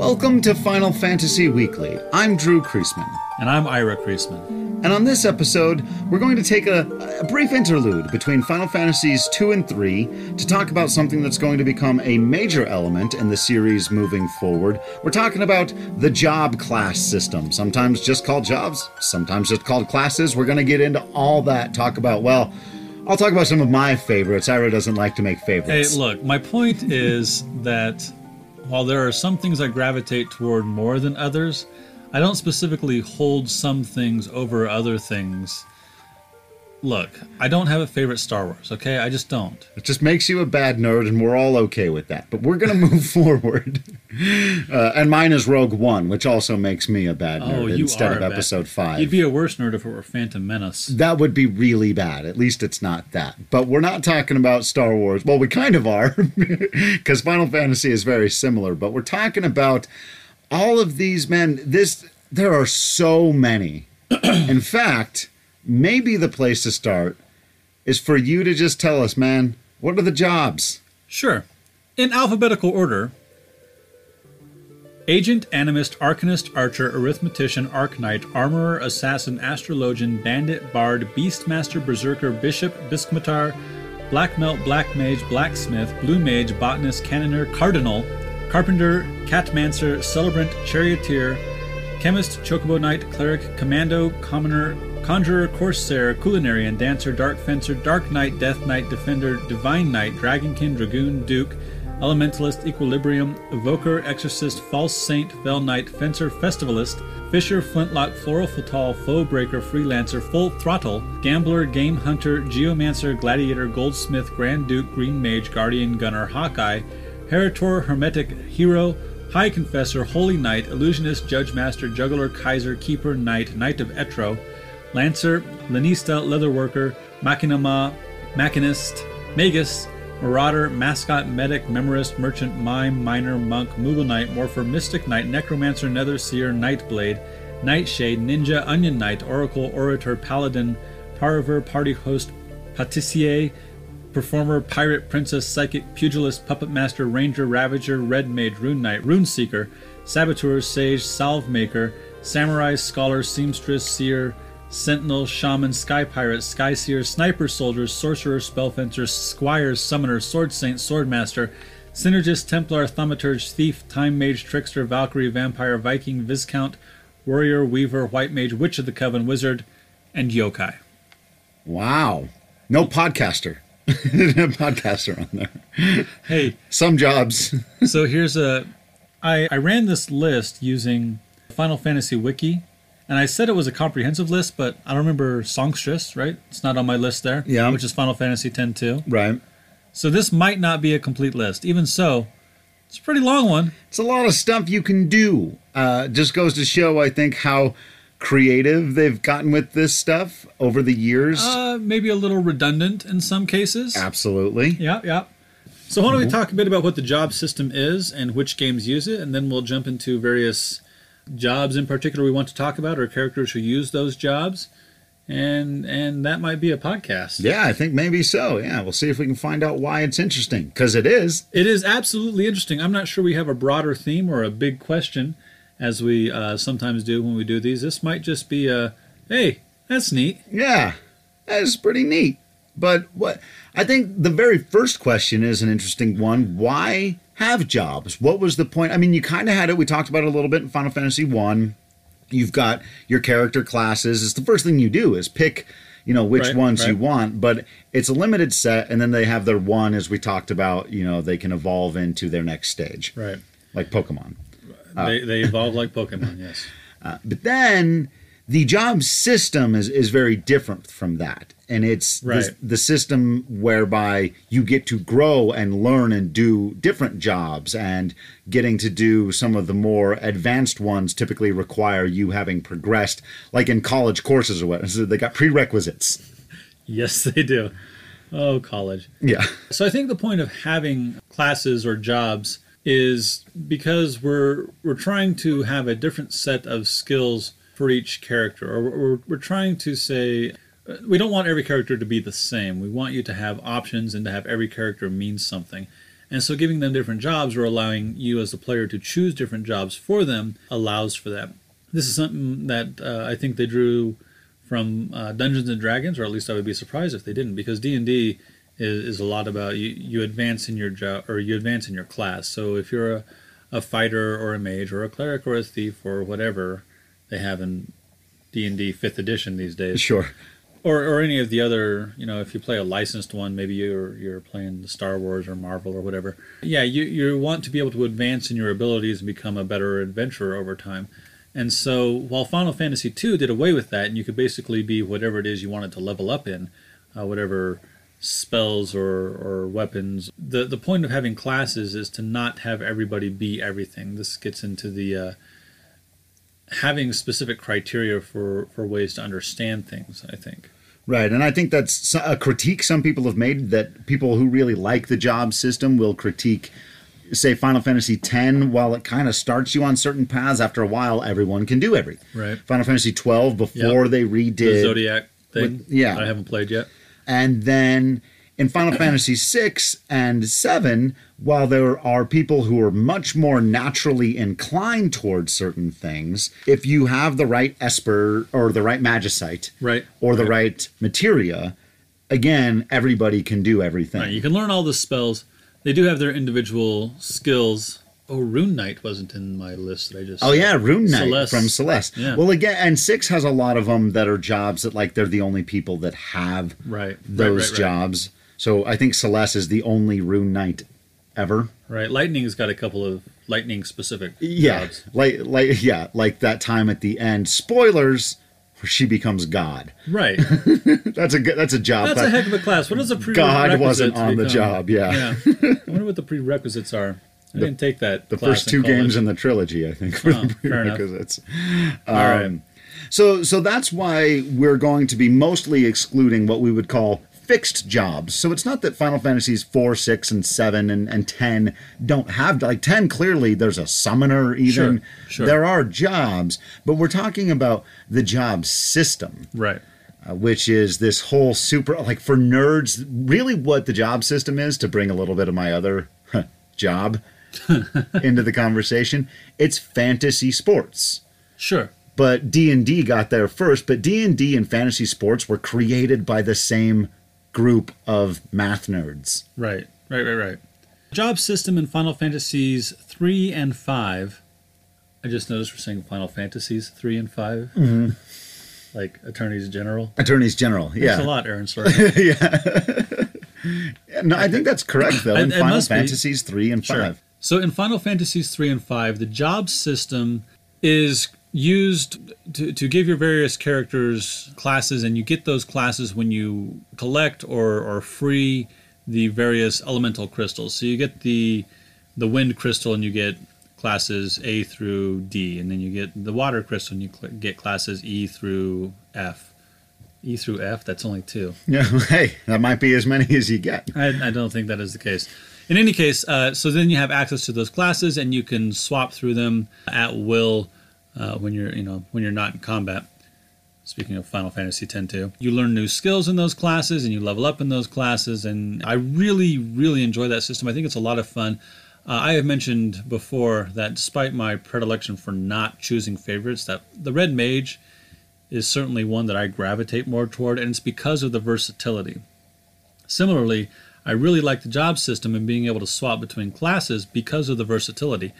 Welcome to Final Fantasy Weekly. I'm Drew Kreisman. And I'm Ira Kreisman. And on this episode, we're going to take a brief interlude between Final Fantasies 2 and 3 to talk about something that's going to become a major element in the series moving forward. We're talking about the job class system, sometimes just called jobs, sometimes just called classes. We're going to get into all that, I'll talk about some of my favorites. Ira doesn't like to make favorites. Hey, look, my point is that while there are some things I gravitate toward more than others, I don't specifically hold some things over other things. Look, I don't have a favorite Star Wars, okay? I just don't. It just makes you a bad nerd, and we're all okay with that. But we're going to move forward. And mine is Rogue One, which also makes me a bad nerd instead of Episode 5. You'd be a worse nerd if it were Phantom Menace. That would be really bad. At least it's not that. But we're not talking about Star Wars. Well, we kind of are, because Final Fantasy is very similar. But we're talking about all of these men. There are so many. In fact, maybe the place to start is for you to just tell us, man, what are the jobs? Sure. In alphabetical order: Agent, Animist, Arcanist, Archer, Arithmetician, Arknight, Armorer, Assassin, Astrologian, Bandit, Bard, Beastmaster, Berserker, Bishop, Biskmatar, Black Melt, Black Mage, Blacksmith, Blue Mage, Botanist, Cannoneer, Cardinal, Carpenter, Catmancer, Celebrant, Charioteer, Chemist, Chocobo Knight, Cleric, Commando, Commoner, Conjurer, Corsair, Culinarian, Dancer, Dark Fencer, Dark Knight, Death Knight, Defender, Divine Knight, Dragonkin, Dragoon, Duke, Elementalist, Equilibrium, Evoker, Exorcist, False Saint, Fell Knight, Fencer, Festivalist, Fisher, Flintlock, Floral Fatal, Foe Breaker, Freelancer, Full Throttle, Gambler, Game Hunter, Geomancer, Gladiator, Goldsmith, Grand Duke, Green Mage, Guardian, Gunner, Hawkeye, Heritor, Hermetic, Hero, High Confessor, Holy Knight, Illusionist, Judge Master, Juggler, Kaiser, Keeper, Knight, Knight of Etro, Lancer, Lanista, Leatherworker, Machinima, Machinist, Magus, Marauder, Mascot, Medic, Memorist, Merchant, Mime, Miner, Monk, Moogle Knight, Morpher, Mystic Knight, Necromancer, Nether Seer, Nightblade, Nightshade, Ninja, Onion Knight, Oracle, Orator, Paladin, Pariver, Party Host, Patissier, Performer, Pirate, Princess, Psychic, Pugilist, Puppet Master, Ranger, Ravager, Red Mage, Rune Knight, Rune Seeker, Saboteur, Sage, Salve Maker, Samurai, Scholar, Seamstress, Seer, Sentinel, Shaman, Sky Pirate, Sky Seer, Sniper Soldier, Sorcerer, Spellfencer, Squire, Summoner, Sword Saint, Swordmaster, Synergist, Templar, Thaumaturge, Thief, Time Mage, Trickster, Valkyrie, Vampire, Viking, Viscount, Warrior, Weaver, White Mage, Witch of the Coven, Wizard, and Yokai. Wow. No podcaster. Didn't have podcaster on there. Hey. Some jobs. So here's I ran this list using Final Fantasy Wiki. And I said it was a comprehensive list, but I don't remember Songstress, right? It's not on my list there. Yeah. Which is Final Fantasy X too. Right. So this might not be a complete list. Even so, it's a pretty long one. It's a lot of stuff you can do. Just goes to show, I think, how creative they've gotten with this stuff over the years. Maybe a little redundant in some cases. Absolutely. Yeah, yeah. So why don't we talk a bit about what the job system is and which games use it, and then we'll jump into various jobs in particular we want to talk about, or characters who use those jobs, and that might be a podcast. Yeah, I think maybe so. Yeah, we'll see if we can find out why it's interesting, because it is. It is absolutely interesting. I'm not sure we have a broader theme or a big question, as we sometimes do when we do these. This might just be a, hey, that's neat. Yeah, that's pretty neat. But what I think the very first question is an interesting one. Why have jobs? What was the point? I mean, you kind of had it. We talked about it a little bit in Final Fantasy 1. You've got your character classes. It's the first thing you do is pick, you know, which ones you want. But it's a limited set, and then they have their one, as we talked about, you know, they can evolve into their next stage. Right. Like Pokemon. They evolve like Pokemon, yes. But then the job system is very different from that. And it's the system whereby you get to grow and learn and do different jobs, and getting to do some of the more advanced ones typically require you having progressed, like in college courses or what. So they got prerequisites. Yes, they do. Oh, college. Yeah. So I think the point of having classes or jobs is because we're trying to have a different set of skills for each character, or we're trying to say, we don't want every character to be the same. We want you to have options and to have every character mean something. And so giving them different jobs or allowing you as the player to choose different jobs for them allows for that. This is something that I think they drew from Dungeons and Dragons, or at least I would be surprised if they didn't, because D&D is a lot about you advance in your job, or you advance in your class. So if you're a fighter or a mage or a cleric or a thief or whatever they have in D&D 5th edition these days. Sure. Or any of the other, you know, if you play a licensed one, maybe you're playing Star Wars or Marvel or whatever. Yeah, you want to be able to advance in your abilities and become a better adventurer over time. And so while Final Fantasy II did away with that, and you could basically be whatever it is you wanted to level up in, whatever spells or weapons. The point of having classes is to not have everybody be everything. This gets into the having specific criteria for ways to understand things, I think. Right, and I think that's a critique some people have made, that people who really like the job system will critique, say, Final Fantasy X, while it kind of starts you on certain paths, after a while, everyone can do everything. Right. Final Fantasy XII, before they redid... the Zodiac thing I haven't played yet. And then... in Final Fantasy VI and VII, while there are people who are much more naturally inclined towards certain things, if you have the right Esper or the right Magicite or the right Materia, again, everybody can do everything. Right. You can learn all the spells. They do have their individual skills. Oh, Rune Knight wasn't in my list that I just... Rune Knight from Celeste. Yeah. Well, again, and 6 has a lot of them that are jobs that, like, they're the only people that have those jobs. Right. So I think Celeste is the only Rune Knight ever. Right. Lightning's got a couple of lightning-specific jobs. Like that time at the end. Spoilers, where she becomes God. Right. That's a job. That's a heck of a class. What is the prerequisite? God wasn't on the job, yeah. I wonder what the prerequisites are. I didn't take that. The first two games in the trilogy, I think, were the prerequisites. All right. So that's why we're going to be mostly excluding what we would call fixed jobs. So it's not that Final Fantasies 4, 6, and 7, and 10 don't have, like 10 clearly there's a summoner even. Sure. There are jobs, but we're talking about the job system. Right. Which is this whole super, like for nerds, really what the job system is, to bring a little bit of my other job into the conversation, it's fantasy sports. Sure. But D&D got there first, but D&D and fantasy sports were created by the same group of math nerds. Right. Job system in Final Fantasies 3 and 5. I just noticed we're saying Final Fantasies 3 and 5. Mm-hmm. Like Attorneys General. Attorneys General, yeah. That's a lot, Aaron, sorry. Yeah. No, I think that's correct, though, in Final Fantasies 3 and 5. Sure. So in Final Fantasies 3 and 5, the job system is used to give your various characters classes, and you get those classes when you collect or free the various elemental crystals. So you get the wind crystal and you get classes A through D, and then you get the water crystal and you get classes E through F. E through F? That's only 2. Yeah, hey, that might be as many as you get. I don't think that is the case. In any case, so then you have access to those classes and you can swap through them at will. When you're not in combat, speaking of Final Fantasy X too, you learn new skills in those classes and you level up in those classes. And I really, really enjoy that system. I think it's a lot of fun. I have mentioned before that despite my predilection for not choosing favorites, that the Red Mage is certainly one that I gravitate more toward, and it's because of the versatility. Similarly, I really like the job system and being able to swap between classes because of the versatility.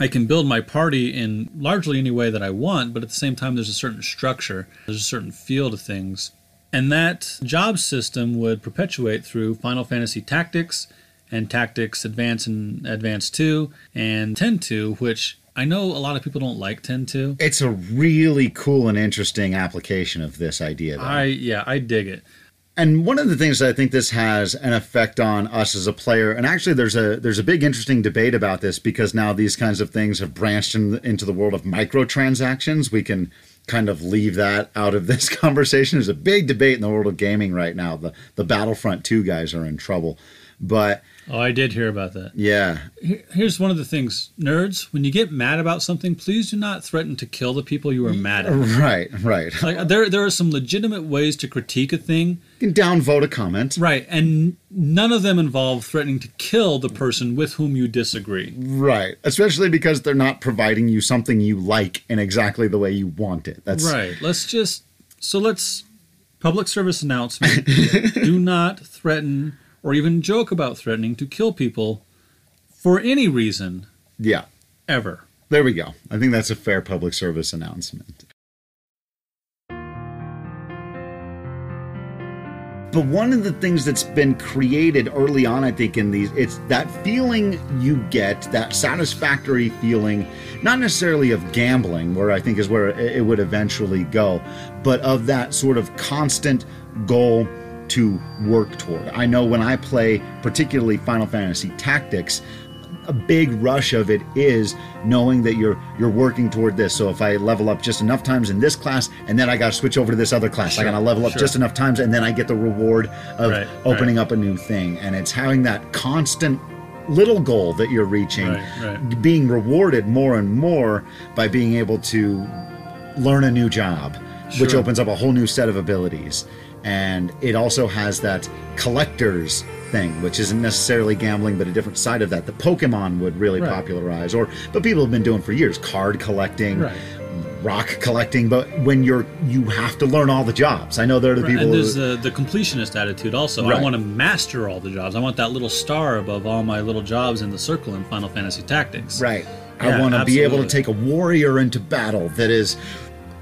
I can build my party in largely any way that I want, but at the same time, there's a certain structure, there's a certain feel to things. And that job system would perpetuate through Final Fantasy Tactics and Tactics Advance and Advance 2 and 10-2, which I know a lot of people don't like 10-2. It's a really cool and interesting application of this idea, though. I dig it. And one of the things that I think this has an effect on us as a player, and actually there's a big interesting debate about this, because now these kinds of things have branched into the world of microtransactions. We can kind of leave that out of this conversation. There's a big debate in the world of gaming right now. The Battlefront 2 guys are in trouble. But Oh, I did hear about that. Yeah. Here's one of the things. Nerds, when you get mad about something, please do not threaten to kill the people you are mad at. Right, right. Like, there are some legitimate ways to critique a thing. You can downvote a comment. Right, and none of them involve threatening to kill the person with whom you disagree. Right, especially because they're not providing you something you like in exactly the way you want it. That's right. So let's... Public service announcement. Do not threaten... or even joke about threatening to kill people for any reason. Yeah. Ever. There we go. I think that's a fair public service announcement. But one of the things that's been created early on, I think, in these, it's that feeling you get, that satisfactory feeling, not necessarily of gambling, where I think is where it would eventually go, but of that sort of constant goal to work toward. I know when I play particularly Final Fantasy Tactics, a big rush of it is knowing that you're working toward this. So if I level up just enough times in this class, and then I got to switch over to this other class, sure, I got to level up just enough times, and then I get the reward of opening up a new thing. And it's having that constant little goal that you're reaching, being rewarded more and more by being able to learn a new job, which opens up a whole new set of abilities. And it also has that collector's thing, which isn't necessarily gambling, but a different side of that. The Pokemon would really popularize, but people have been doing for years, card collecting, rock collecting. But when you have to learn all the jobs. I know there are the people. And there's the completionist attitude also. I want to master all the jobs. I want that little star above all my little jobs in the circle in Final Fantasy Tactics. Right. Yeah, I want to be able to take a warrior into battle that is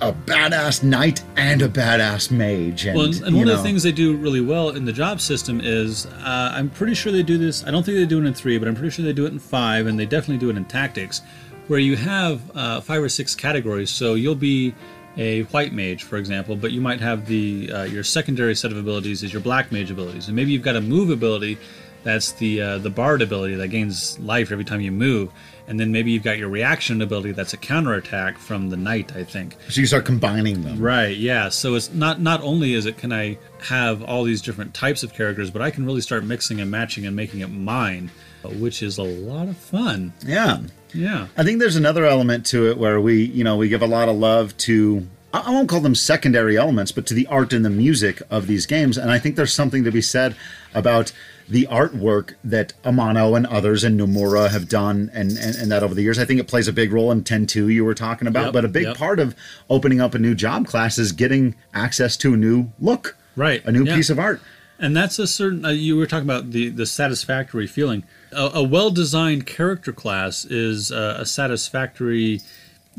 a badass knight and a badass mage. And, one of the things they do really well in the job system is, I'm pretty sure they do this, I don't think they do it in 3, but I'm pretty sure they do it in 5, and they definitely do it in Tactics, where you have 5 or 6 categories. So you'll be a white mage, for example, but you might have your secondary set of abilities is your black mage abilities. And maybe you've got a move ability that's the bard ability that gains life every time you move. And then maybe you've got your reaction ability that's a counterattack from the knight, I think. So you start combining them. Right, yeah. So it's not only is it can I have all these different types of characters, but I can really start mixing and matching and making it mine, which is a lot of fun. Yeah. Yeah. I think there's another element to it where we give a lot of love to, I won't call them secondary elements, but to the art and the music of these games. And I think there's something to be said about the artwork that Amano and others and Nomura have done and that over the years. I think it plays a big role in 10-2 you were talking about. But a big part of opening up a new job class is getting access to a new look, a new piece of art. And that's a certain, you were talking about the satisfactory feeling. A well-designed character class is a satisfactory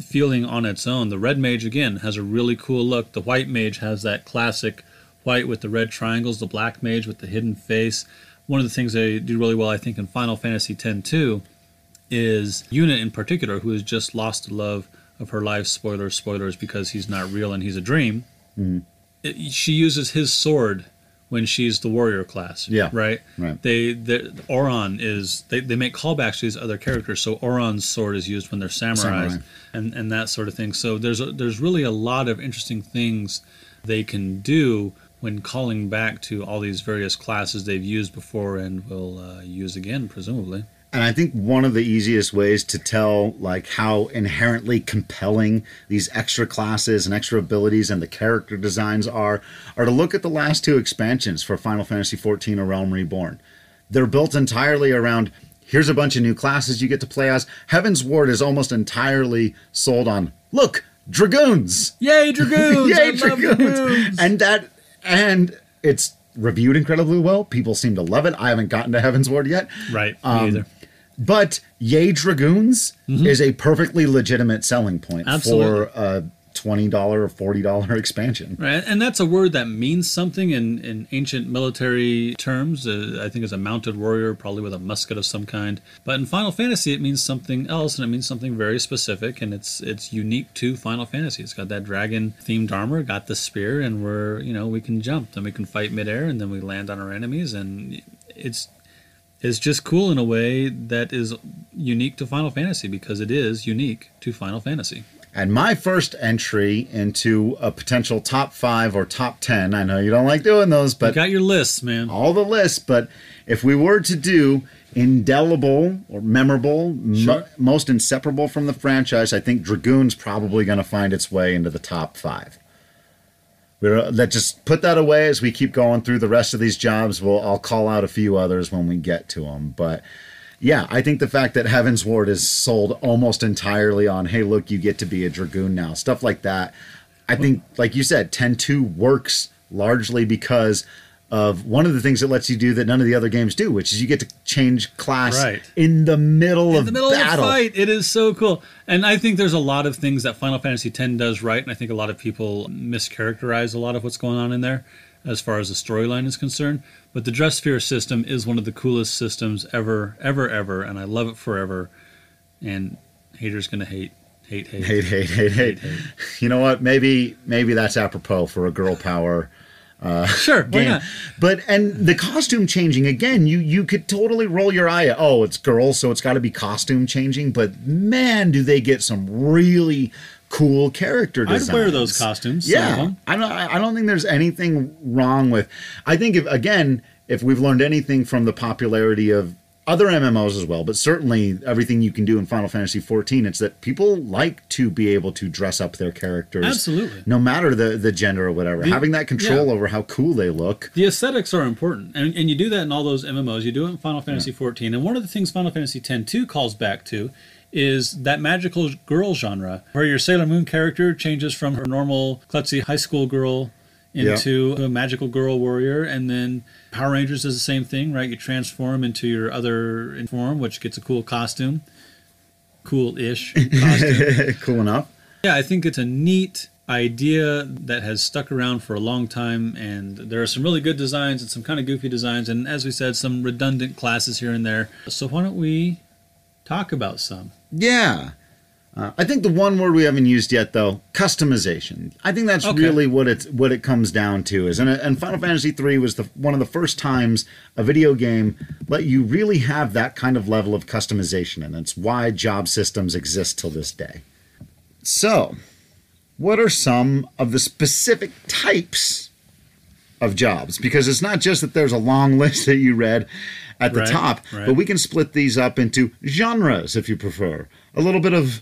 feeling on its own. The red mage, again, has a really cool look. The white mage has that classic white with the red triangles. The black mage with the hidden face. One of the things they do really well, I think, in Final Fantasy X too, is Yuna in particular, who has just lost the love of her life. Spoilers, because he's not real and he's a dream. Mm-hmm. She uses his sword when she's the warrior class. Yeah, right. They make callbacks to these other characters. So Oran's sword is used when they're samurais and that sort of thing. So there's really a lot of interesting things they can do when calling back to all these various classes they've used before and will use again, presumably. And I think one of the easiest ways to tell how inherently compelling these extra classes and extra abilities and the character designs are to look at the last two expansions for Final Fantasy XIV: A Realm Reborn. They're built entirely around, here's a bunch of new classes you get to play as. Heavensward is almost entirely sold on, look, dragoons! Yay, dragoons! Yay, dragoons! And it's reviewed incredibly well. People seem to love it. I haven't gotten to Heavensward yet. Right, me either. But Yay Dragoons is a perfectly legitimate selling point for a $20 or $40 expansion. Right, and that's a word that means something in ancient military terms. I think it's a mounted warrior, probably with a musket of some kind. But in Final Fantasy, it means something else, and it means something very specific, and it's unique to Final Fantasy. It's got that dragon-themed armor, got the spear, and we can jump, then we can fight midair, and then we land on our enemies, and it's just cool in a way that is unique to Final Fantasy because it is unique to Final Fantasy. And my first entry into a potential top 5 or top 10, I know you don't like doing those, but... You got your lists, man. All the lists, but if we were to do indelible or memorable, sure, most inseparable from the franchise, I think Dragoon's probably going to find its way into the top 5. Let's just put that away as we keep going through the rest of these jobs. I'll call out a few others when we get to them, but... Yeah, I think the fact that Heavensward is sold almost entirely on, hey, look, you get to be a Dragoon now, stuff like that. I think, like you said, 10-2 works largely because of one of the things it lets you do that none of the other games do, which is you get to change class in the middle of battle. In the middle of the fight. It is so cool. And I think there's a lot of things that Final Fantasy X does right, and I think a lot of people mischaracterize a lot of what's going on in there as far as the storyline is concerned. But the Dress Sphere system is one of the coolest systems ever, and I love it forever. And haters gonna hate. You know what? Maybe that's apropos for a girl power. Sure, why not? But and the costume changing again, you could totally roll your eye at, oh, it's girls, so it's got to be costume changing. But man, do they get some really cool character designs. I'd wear those costumes. Yeah, I don't think there's anything wrong with. I think if we've learned anything from the popularity of other MMOs as well, but certainly everything you can do in Final Fantasy XIV, it's that people like to be able to dress up their characters. Absolutely. No matter the gender or whatever, having that control over how cool they look. The aesthetics are important, and you do that in all those MMOs. You do it in Final Fantasy XIV, and one of the things Final Fantasy X-2 calls back to is that magical girl genre where your Sailor Moon character changes from her normal klutzy high school girl into a magical girl warrior, and then Power Rangers does the same thing, right? You transform into your other form, which gets a cool costume. Cool-ish costume. Cool enough. Yeah, I think it's a neat idea that has stuck around for a long time, and there are some really good designs and some kind of goofy designs, and as we said, some redundant classes here and there. So why don't we talk about some? Yeah. I think the one word we haven't used yet, though, customization. I think that's really what it comes down to. And Final Fantasy III was one of the first times a video game let you really have that kind of level of customization, and that's why job systems exist till this day. So, what are some of the specific types of jobs? Because it's not just that there's a long list that you read at the top, but we can split these up into genres, if you prefer. A little bit of,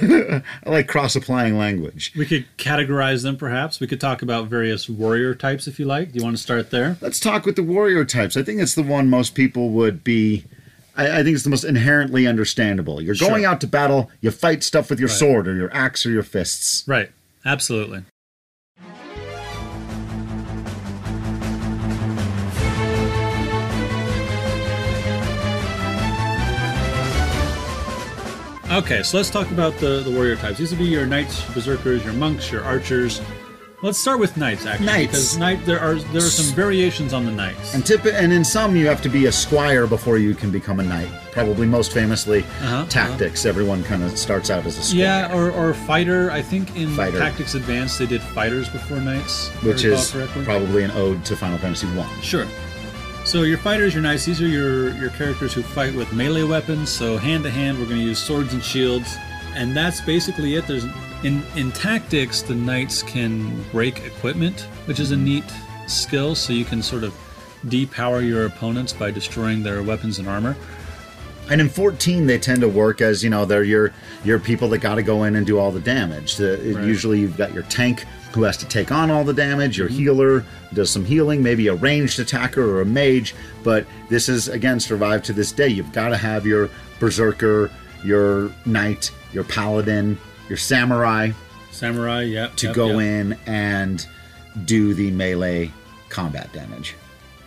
I like cross-applying language. We could categorize them, perhaps. We could talk about various warrior types, if you like. Do you want to start there? Let's talk with the warrior types. I think it's the one most people would be, I think it's the most inherently understandable. You're going out to battle, you fight stuff with your sword or your axe or your fists. Right, absolutely. Okay, so let's talk about the warrior types. These would be your knights, your berserkers, your monks, your archers. Let's start with knights, actually. Because there are some variations on the knights. And in some, you have to be a squire before you can become a knight. Probably most famously, Tactics. Everyone kind of starts out as a squire. Yeah, or fighter. I think in Tactics Advance, they did fighters before knights. Which is probably an ode to Final Fantasy 1. Sure. So your fighters, your knights, these are your characters who fight with melee weapons. So hand-to-hand, we're going to use swords and shields. And that's basically it. There's in Tactics, the knights can break equipment, which is a neat skill. So you can sort of depower your opponents by destroying their weapons and armor. And in 14, they tend to work as, they're your people that got to go in and do all the damage. Usually you've got your tank who has to take on all the damage, your healer does some healing, maybe a ranged attacker or a mage, but this is, again, survived to this day. You've got to have your berserker, your knight, your paladin, your samurai. Samurai, yeah. To go in and do the melee combat damage.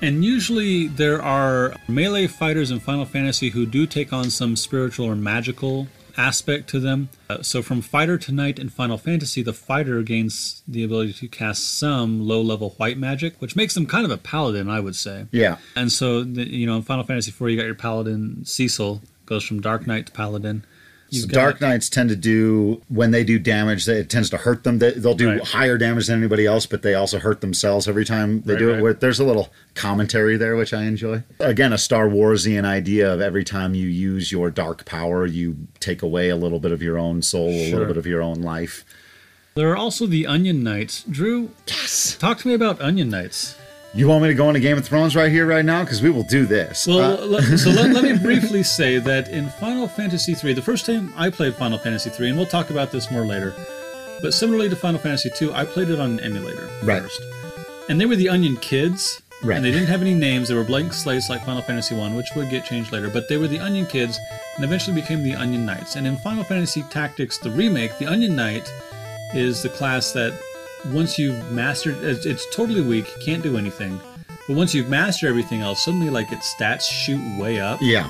And usually there are melee fighters in Final Fantasy who do take on some spiritual or magical aspect to them. So from fighter to knight in Final Fantasy, the fighter gains the ability to cast some low-level white magic, which makes them kind of a paladin, I would say. Yeah. And so, in Final Fantasy IV, you got your paladin Cecil, goes from Dark Knight to paladin. So Dark Knights tend to do, when they do damage, it tends to hurt them. They'll do higher damage than anybody else, but they also hurt themselves every time they do it. Where there's a little commentary there, which I enjoy. Again, a Star Warsian idea of every time you use your dark power, you take away a little bit of your own soul, a little bit of your own life. There are also the Onion Knights. Drew, talk to me about Onion Knights. You want me to go into Game of Thrones right here, right now? Because we will do this. Well, so let me briefly say that in Final Fantasy III, the first time I played Final Fantasy III, and we'll talk about this more later, but similarly to Final Fantasy II, I played it on an emulator first. And they were the Onion Kids, and they didn't have any names. They were blank slates like Final Fantasy I, which would get changed later, but they were the Onion Kids and eventually became the Onion Knights. And in Final Fantasy Tactics, the remake, the Onion Knight is the class that once you've mastered, it's totally weak, can't do anything. But once you've mastered everything else, suddenly like its stats shoot way up. Yeah,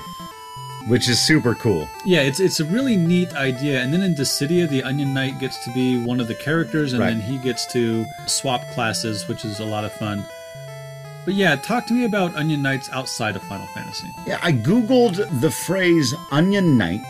which is super cool. Yeah, it's a really neat idea. And then in Dissidia, the Onion Knight gets to be one of the characters, and then he gets to swap classes, which is a lot of fun. But yeah, talk to me about Onion Knights outside of Final Fantasy. Yeah, I Googled the phrase Onion Knight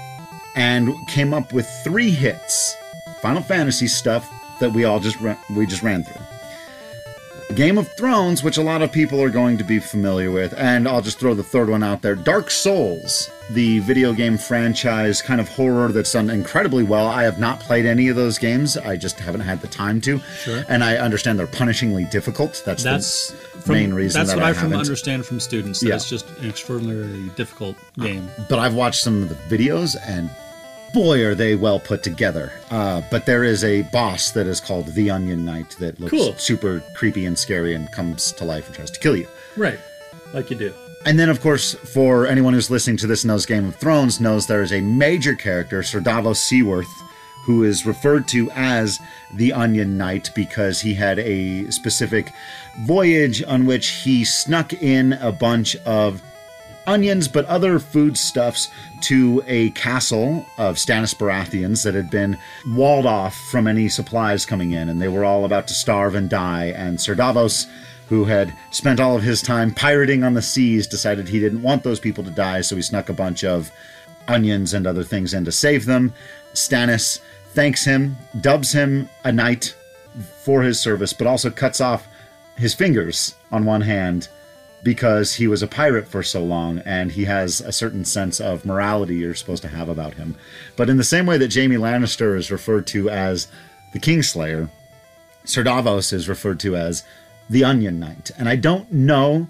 and came up with 3 hits. Final Fantasy stuff that we just ran through. Game of Thrones, which a lot of people are going to be familiar with, and I'll just throw the 3rd one out there. Dark Souls, the video game franchise kind of horror that's done incredibly well. I have not played any of those games. I just haven't had the time to. Sure. And I understand they're punishingly difficult. That's the main reason I understand from students. That it's just an extraordinarily difficult game. But I've watched some of the videos, and boy, are they well put together. But there is a boss that is called the Onion Knight that looks super creepy and scary and comes to life and tries to kill you. Right, like you do. And then, of course, for anyone who's listening to this and knows Game of Thrones, knows there is a major character, Sir Davos Seaworth, who is referred to as the Onion Knight because he had a specific voyage on which he snuck in a bunch of onions, but other foodstuffs, to a castle of Stannis Baratheons that had been walled off from any supplies coming in, and they were all about to starve and die. And Sir Davos, who had spent all of his time pirating on the seas, decided he didn't want those people to die, so he snuck a bunch of onions and other things in to save them. Stannis thanks him, dubs him a knight for his service, but also cuts off his fingers on one hand, because he was a pirate for so long, and he has a certain sense of morality you're supposed to have about him. But in the same way that Jaime Lannister is referred to as the Kingslayer, Sir Davos is referred to as the Onion Knight. And I don't know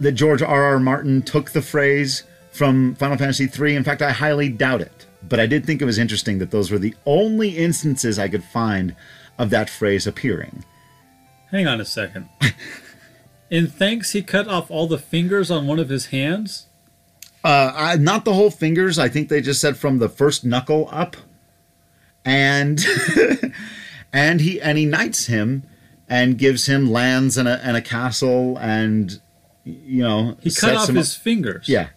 that George R.R. Martin took the phrase from Final Fantasy III. In fact, I highly doubt it. But I did think it was interesting that those were the only instances I could find of that phrase appearing. Hang on a second. In Thanks, he cut off all the fingers on one of his hands? Not the whole fingers. I think they just said from the first knuckle up. And he knights him and gives him lands and a castle and, you know. He cut off his fingers? Yeah.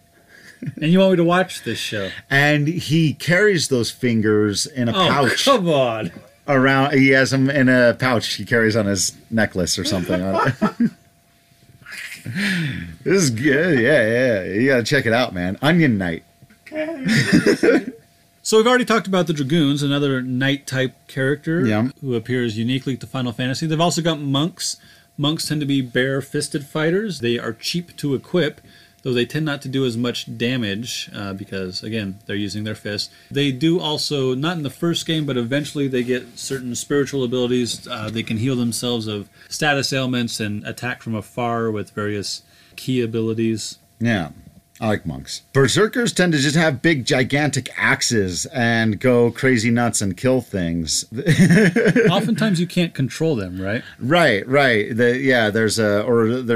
And you want me to watch this show? And he carries those fingers in a pouch. Oh, come on. Around, he has them in a pouch he carries on his necklace or something. This is good. Yeah. You gotta check it out, man. Onion Knight. So we've already talked about the Dragoons, another knight-type character who appears uniquely to Final Fantasy. They've also got monks. Monks tend to be bare-fisted fighters. They are cheap to equip, though they tend not to do as much damage because, again, they're using their fists. They do also, not in the first game, but eventually they get certain spiritual abilities. They can heal themselves of status ailments and attack from afar with various key abilities. Yeah, I like monks. Berserkers tend to just have big, gigantic axes and go crazy nuts and kill things. Oftentimes you can't control them, right? Right. There's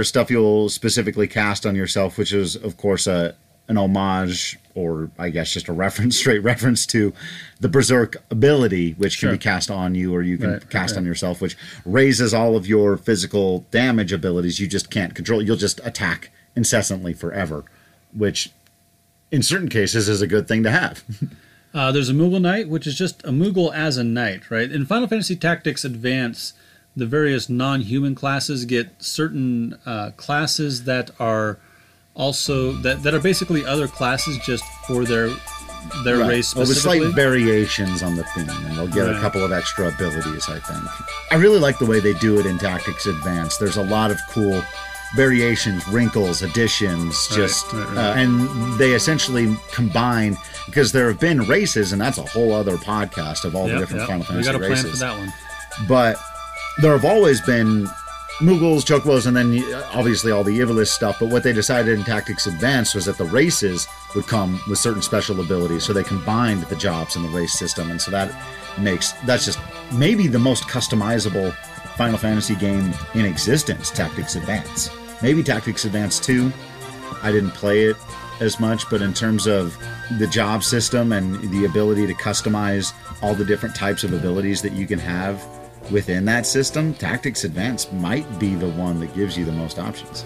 stuff you'll specifically cast on yourself, which is, of course, an homage, or I guess just a reference, straight reference to the Berserk ability, which can be cast on you, or you can cast on yourself, which raises all of your physical damage abilities. You just can't control. You'll just attack incessantly forever, which in certain cases is a good thing to have. There's a Moogle Knight, which is just a Moogle as a knight, right? In Final Fantasy Tactics Advance, the various non-human classes get certain classes that are basically other classes just for their their race specifically. Well, there's slight variations on the theme, and they'll get a couple of extra abilities, I think. I really like the way they do it in Tactics Advance. There's a lot of cool variations, wrinkles, additions, just and they essentially combine, because there have been races, and that's a whole other podcast of all the different Final Fantasy races. We got a plan for that one. But there have always been Mughals, Chocobos, and then obviously all the Ivalice stuff, but what they decided in Tactics Advance was that the races would come with certain special abilities, so they combined the jobs in the race system, and so that makes, that's just maybe the most customizable Final Fantasy game in existence, Tactics Advance. Maybe Tactics Advance 2. I didn't play it as much, but in terms of the job system and the ability to customize all the different types of abilities that you can have within that system, Tactics Advance might be the one that gives you the most options.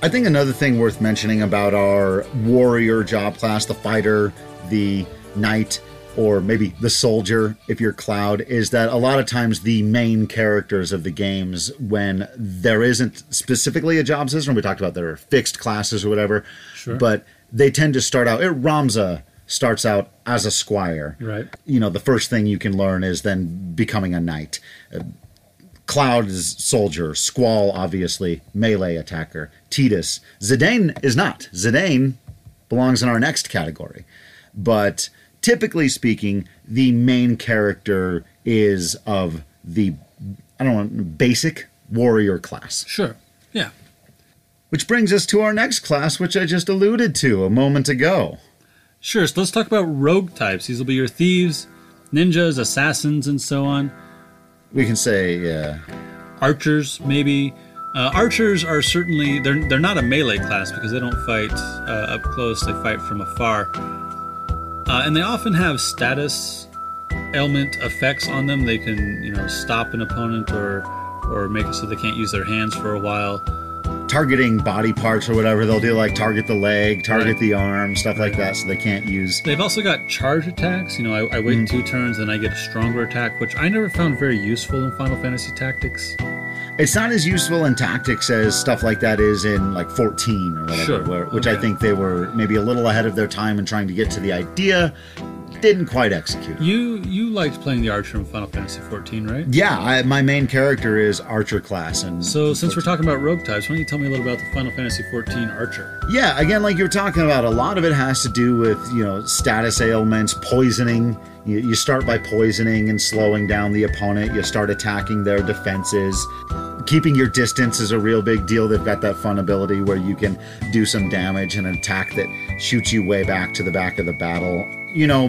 I think another thing worth mentioning about our warrior job class, the fighter, the knight, or maybe the soldier, if you're Cloud, is that a lot of times the main characters of the games, when there isn't specifically a job system, we talked about there are fixed classes or whatever, but they tend to start out, Ramza starts out as a squire. You know, the first thing you can learn is then becoming a knight. Cloud is soldier, Squall, obviously, melee attacker, Tidus. Zidane is not. Zidane belongs in our next category, but typically speaking, the main character is of the, basic warrior class. Which brings us to our next class, which I just alluded to a moment ago. So let's talk about rogue types. These will be your thieves, ninjas, assassins, and so on. We can say, archers, maybe. Archers are certainly, they're not a melee class because they don't fight up close, they fight from afar. And they often have status ailment effects on them. They can, stop an opponent or make it so they can't use their hands for a while. Targeting body parts or whatever, they'll do like target the leg, target the arm, stuff like that, so they can't use. They've also got charge attacks. You know, I wait 2 turns, then I get a stronger attack, which I never found very useful in Final Fantasy Tactics. It's not as useful in Tactics as stuff like that is in, like, 14 or whatever, which I think they were maybe a little ahead of their time in trying to get to the idea, didn't quite execute. You liked playing the archer in Final Fantasy 14, right? Yeah, my main character is archer class. And so since 14. We're talking about rogue types, why don't you tell me a little about the Final Fantasy 14 archer? Yeah, again, like you were talking about, a lot of it has to do with, status ailments, poisoning. You start by poisoning and slowing down the opponent. You start attacking their defenses. Keeping your distance is a real big deal. They've got that fun ability where you can do some damage and an attack that shoots you way back to the back of the battle.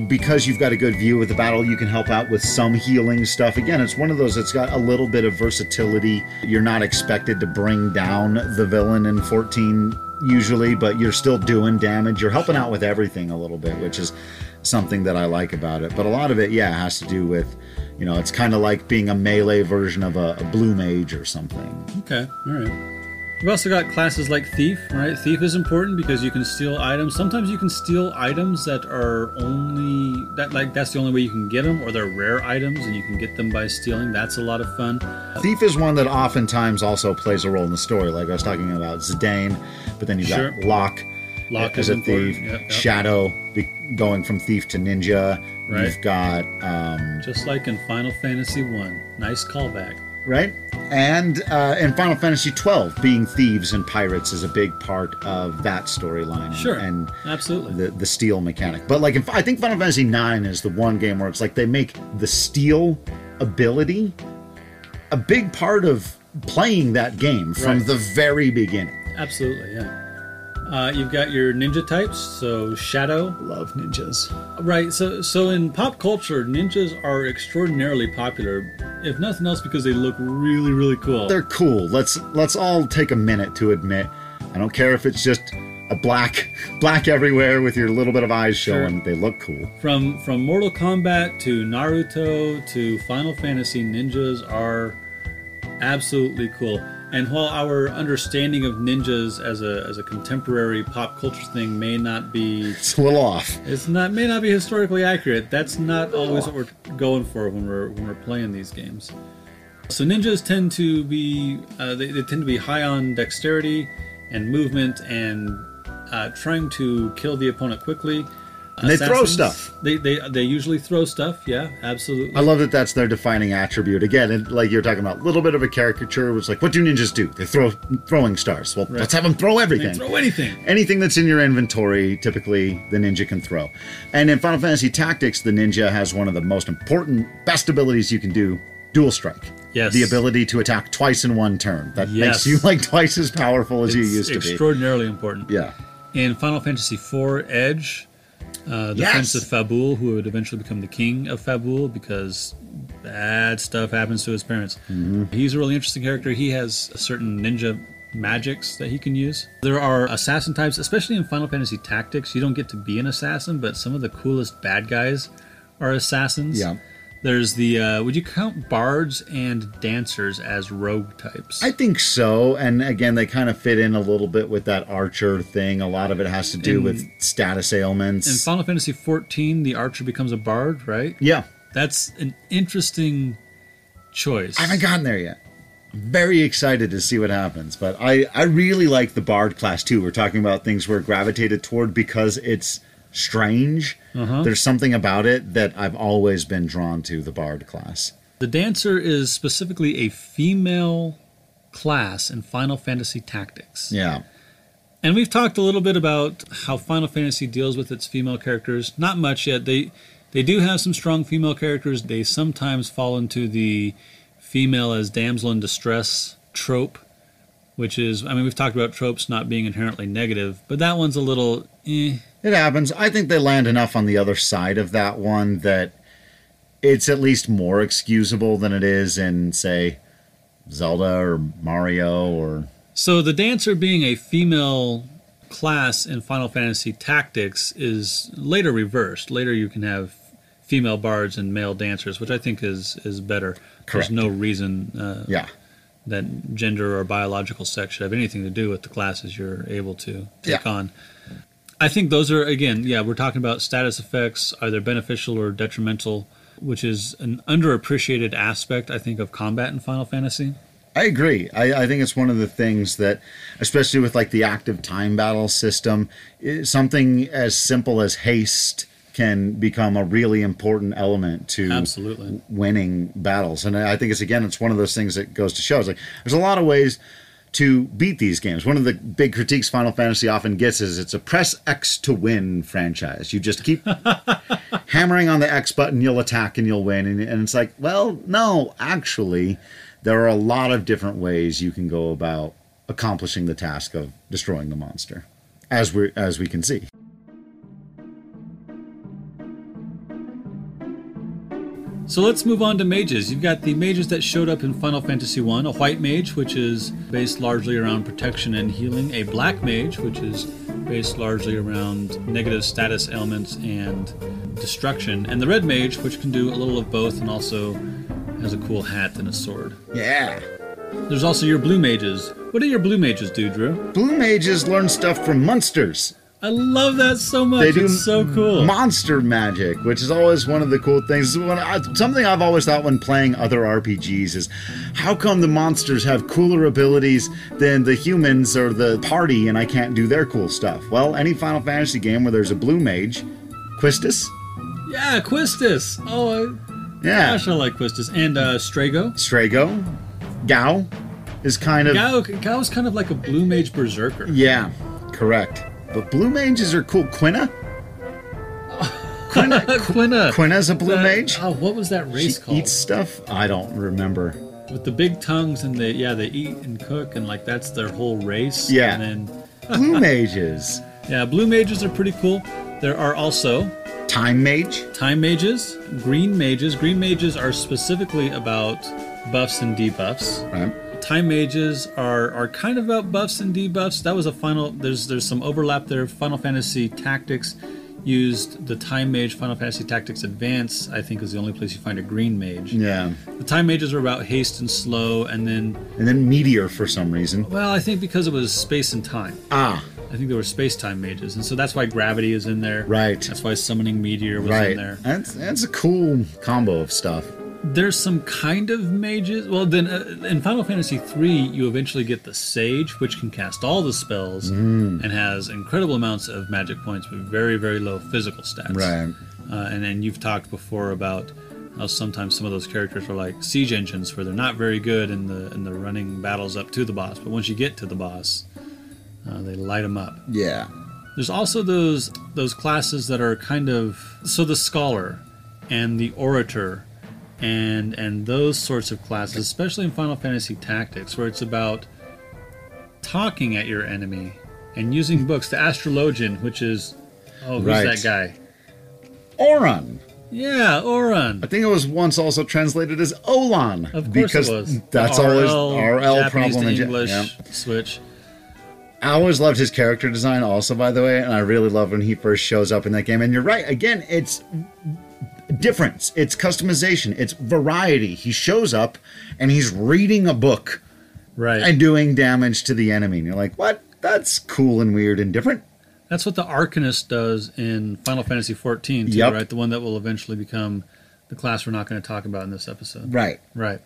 Because you've got a good view of the battle, you can help out with some healing stuff. Again, it's one of those that's got a little bit of versatility. You're not expected to bring down the villain in 14 usually, but you're still doing damage. You're helping out with everything a little bit, which is something that I like about it. But a lot of it, has to do with, it's kind of like being a melee version of a blue mage or something. Okay, all right. We've also got classes like Thief, right? Thief is important because you can steal items. Sometimes you can steal items that are only... that's the only way you can get them, or they're rare items, and you can get them by stealing. That's a lot of fun. Thief is one that oftentimes also plays a role in the story. Like I was talking about Zidane, but then you've got Locke. Locke is a thief. Shadow, going from thief to ninja. Right. You've got... just like in Final Fantasy 1. Nice callback. Right? And in Final Fantasy XII, being thieves and pirates is a big part of that storyline. And absolutely. The steal mechanic. But like, I think Final Fantasy IX is the one game where it's like they make the steal ability a big part of playing that game from the very beginning. Absolutely, yeah. You've got your ninja types, so Shadow. Love ninjas. Right, so in pop culture, ninjas are extraordinarily popular, if nothing else because they look really, really cool. They're cool. Let's all take a minute to admit, I don't care if it's just a black everywhere with your little bit of eyes showing, they look cool. From Mortal Kombat to Naruto to Final Fantasy, ninjas are absolutely cool. And while our understanding of ninjas as a contemporary pop culture thing may not be... It's a little off. It may not be historically accurate. That's not always what we're going for when we're playing these games. So ninjas tend to be... they tend to be high on dexterity and movement and trying to kill the opponent quickly. And they throw stuff. They usually throw stuff. Yeah, absolutely. I love that that's their defining attribute. Again, and like you're talking about, a little bit of a caricature. It was like, what do ninjas do? They throw throwing stars. Well, let's have them throw everything. They throw anything. Anything that's in your inventory, typically, the ninja can throw. And in Final Fantasy Tactics, the ninja has one of the most important, best abilities you can do, Dual Strike. Yes. The ability to attack twice in one turn. That makes you like twice as powerful as you used to be. It's extraordinarily important. Yeah. In Final Fantasy IV, Edge, the Prince of Fabul, who would eventually become the King of Fabul because bad stuff happens to his parents. Mm-hmm. He's a really interesting character. He has a certain ninja magics that he can use. There are assassin types, especially in Final Fantasy Tactics. You don't get to be an assassin, but some of the coolest bad guys are assassins. Yeah. There's the, would you count bards and dancers as rogue types? I think so. And again, they kind of fit in a little bit with that archer thing. A lot of it has to do with status ailments. In Final Fantasy XIV, the archer becomes a bard, right? Yeah. That's an interesting choice. I haven't gotten there yet. Very excited to see what happens. But I really like the bard class, too. We're talking about things we're gravitated toward because it's strange. There's something about it that I've always been drawn to, the bard class. The dancer is specifically a female class in Final Fantasy Tactics. Yeah. And we've talked a little bit about how Final Fantasy deals with its female characters. Not much yet. They do have some strong female characters. They sometimes fall into the female as damsel in distress trope, which is, I mean, we've talked about tropes not being inherently negative, but that one's a little eh. It happens. I think they land enough on the other side of that one that it's at least more excusable than it is in, say, Zelda or Mario or... So the dancer being a female class in Final Fantasy Tactics is later reversed. Later you can have female bards and male dancers, which I think is better. Correct. There's no reason that gender or biological sex should have anything to do with the classes you're able to take on. I think those are, again, we're talking about status effects. Are they beneficial or detrimental, which is an underappreciated aspect, I think, of combat in Final Fantasy. I agree. I think it's one of the things that, especially with like the active time battle system, something as simple as haste can become a really important element to winning battles. And I think it's, again, it's one of those things that goes to show. It's like, there's a lot of ways to beat these games. One of the big critiques Final Fantasy often gets is it's a press X to win franchise. You just keep hammering on the X button, you'll attack and you'll win. And it's like, well, no, actually, there are a lot of different ways you can go about accomplishing the task of destroying the monster, as we can see. So let's move on to mages. You've got the mages that showed up in Final Fantasy I, a white mage, which is based largely around protection and healing, a black mage, which is based largely around negative status ailments and destruction, and the red mage, which can do a little of both and also has a cool hat and a sword. Yeah. There's also your blue mages. What do your blue mages do, Drew? Blue mages learn stuff from monsters. I love that so much. They do it's so cool. Monster magic, which is always one of the cool things. Something I've always thought when playing other RPGs is, how come the monsters have cooler abilities than the humans or the party, and I can't do their cool stuff? Well, any Final Fantasy game where there's a blue mage, Quistis. Yeah, Quistis. Oh, gosh, I like Quistis. And Strago. Strago. Gau is kind of... Gau is kind of like a blue mage berserker. Yeah, correct. But blue mages are cool. Quina? Quina's a blue mage? Oh, what was that race called? She eats stuff? I don't remember. With the big tongues and they eat and cook and like that's their whole race. Yeah. And then blue mages. Yeah, blue mages are pretty cool. There are also Time mages. Green mages. Green mages are specifically about buffs and debuffs. Right. Time mages are kind of about buffs and debuffs. That was a final... There's some overlap there. Final Fantasy Tactics used the Time Mage. Final Fantasy Tactics Advance, I think, is the only place you find a green mage. Yeah. The Time mages are about haste and slow, and then... And then Meteor for some reason. Well, I think because it was space and time. Ah. I think there were space-time mages, and so that's why gravity is in there. Right. That's why summoning Meteor was in there. That's a cool combo of stuff. There's some kind of mages. Well, then in Final Fantasy III, you eventually get the Sage, which can cast all the spells and has incredible amounts of magic points, but very, very low physical stats. Right. And then you've talked before about how sometimes some of those characters are like siege engines, where they're not very good in the running battles up to the boss, but once you get to the boss, they light them up. Yeah. There's also those classes that are kind of the scholar and the orator. And those sorts of classes, especially in Final Fantasy Tactics, where it's about talking at your enemy and using books. The Astrologian, which is... Oh, who's that guy? Oran. Yeah, Oran. I think it was once also translated as Olan. Of course it was. Because that's always RL problem in English. Yeah. Switch. I always loved his character design also, by the way, and I really love when he first shows up in that game. And you're right, again, it's... difference. It's customization. It's variety. He shows up and he's reading a book, right, and doing damage to the enemy. And you're like, what? That's cool and weird and different. That's what the Arcanist does in Final Fantasy XIV, too, right? The one that will eventually become the class we're not going to talk about in this episode. Right. Right.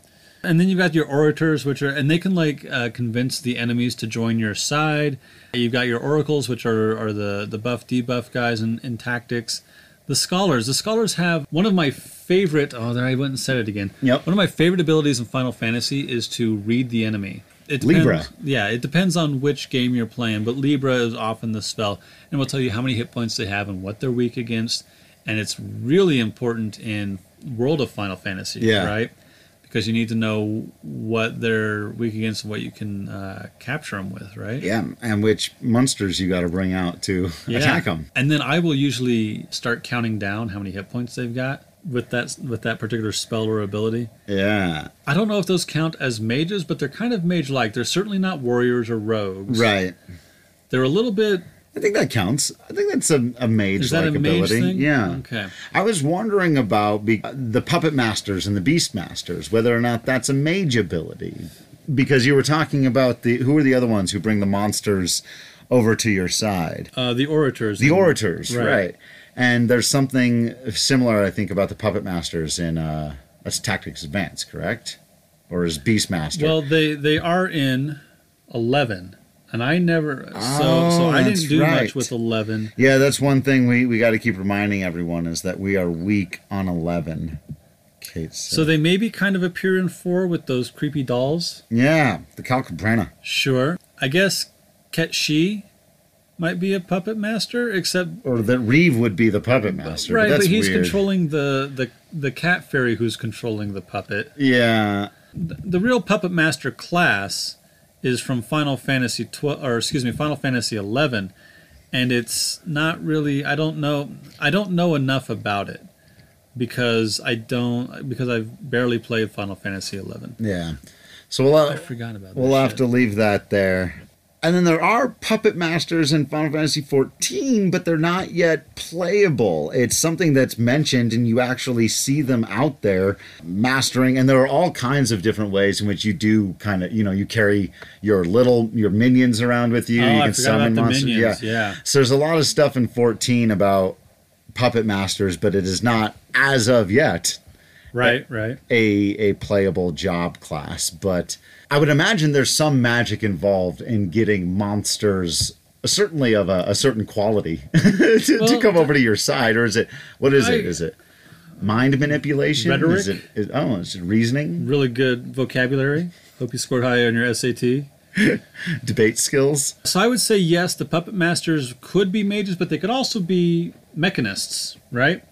And then you've got your orators, which are, and they can like convince the enemies to join your side. You've got your oracles, which are the buff debuff guys in tactics. The scholars have one of my favorite... Oh, there I went and said it again. Yep. One of my favorite abilities in Final Fantasy is to read the enemy. It depends, Libra. Yeah, it depends on which game you're playing, but Libra is often the spell, and will tell you how many hit points they have and what they're weak against, and it's really important in World of Final Fantasy, right? Because you need to know what they're weak against and what you can capture them with, right? Yeah, and which monsters you got to bring out to attack them. And then I will usually start counting down how many hit points they've got with that particular spell or ability. Yeah. I don't know if those count as mages, but they're kind of mage-like. They're certainly not warriors or rogues. Right. They're a little bit... I think that counts. I think that's a mage-like ability. Is that a mage thing? Yeah. Okay. I was wondering about the Puppet Masters and the Beast Masters, whether or not that's a mage ability. Because you were talking about who are the other ones who bring the monsters over to your side? The Orators. The Orators, right. And there's something similar, I think, about the Puppet Masters in that's Tactics Advance, correct? Or is Beast Master? Well, they are in 11. And I never... So I didn't do much with 11. Yeah, that's one thing we got to keep reminding everyone is that we are weak on 11. Okay, so they maybe kind of appear in 4 with those creepy dolls. Yeah, the Calcabrana. Sure. I guess Ketshi might be a puppet master, except... Or that Reeve would be the puppet master. Right, but he's weird. Controlling the cat fairy who's controlling the puppet. Yeah. The real puppet master class... is from Final Fantasy Final Fantasy XI, and it's not really. I don't know enough about it because I've barely played Final Fantasy XI. Yeah, so I forgot about that. We'll have to leave that there. And then there are puppet masters in Final Fantasy XIV, but they're not yet playable. It's something that's mentioned, and you actually see them out there mastering. And there are all kinds of different ways in which you do kind of, you carry your minions around with you. Oh, you can summon monsters. Minions. Yeah. So there's a lot of stuff in 14 about puppet masters, but it is not as of yet. Right. A playable job class, but I would imagine there's some magic involved in getting monsters, certainly of a certain quality, to come over to your side. Or is it, what is it? Is it mind manipulation? Rhetoric? Is it reasoning? Really good vocabulary. Hope you scored high on your SAT. Debate skills. So I would say yes, the puppet masters could be mages, but they could also be mechanists, right?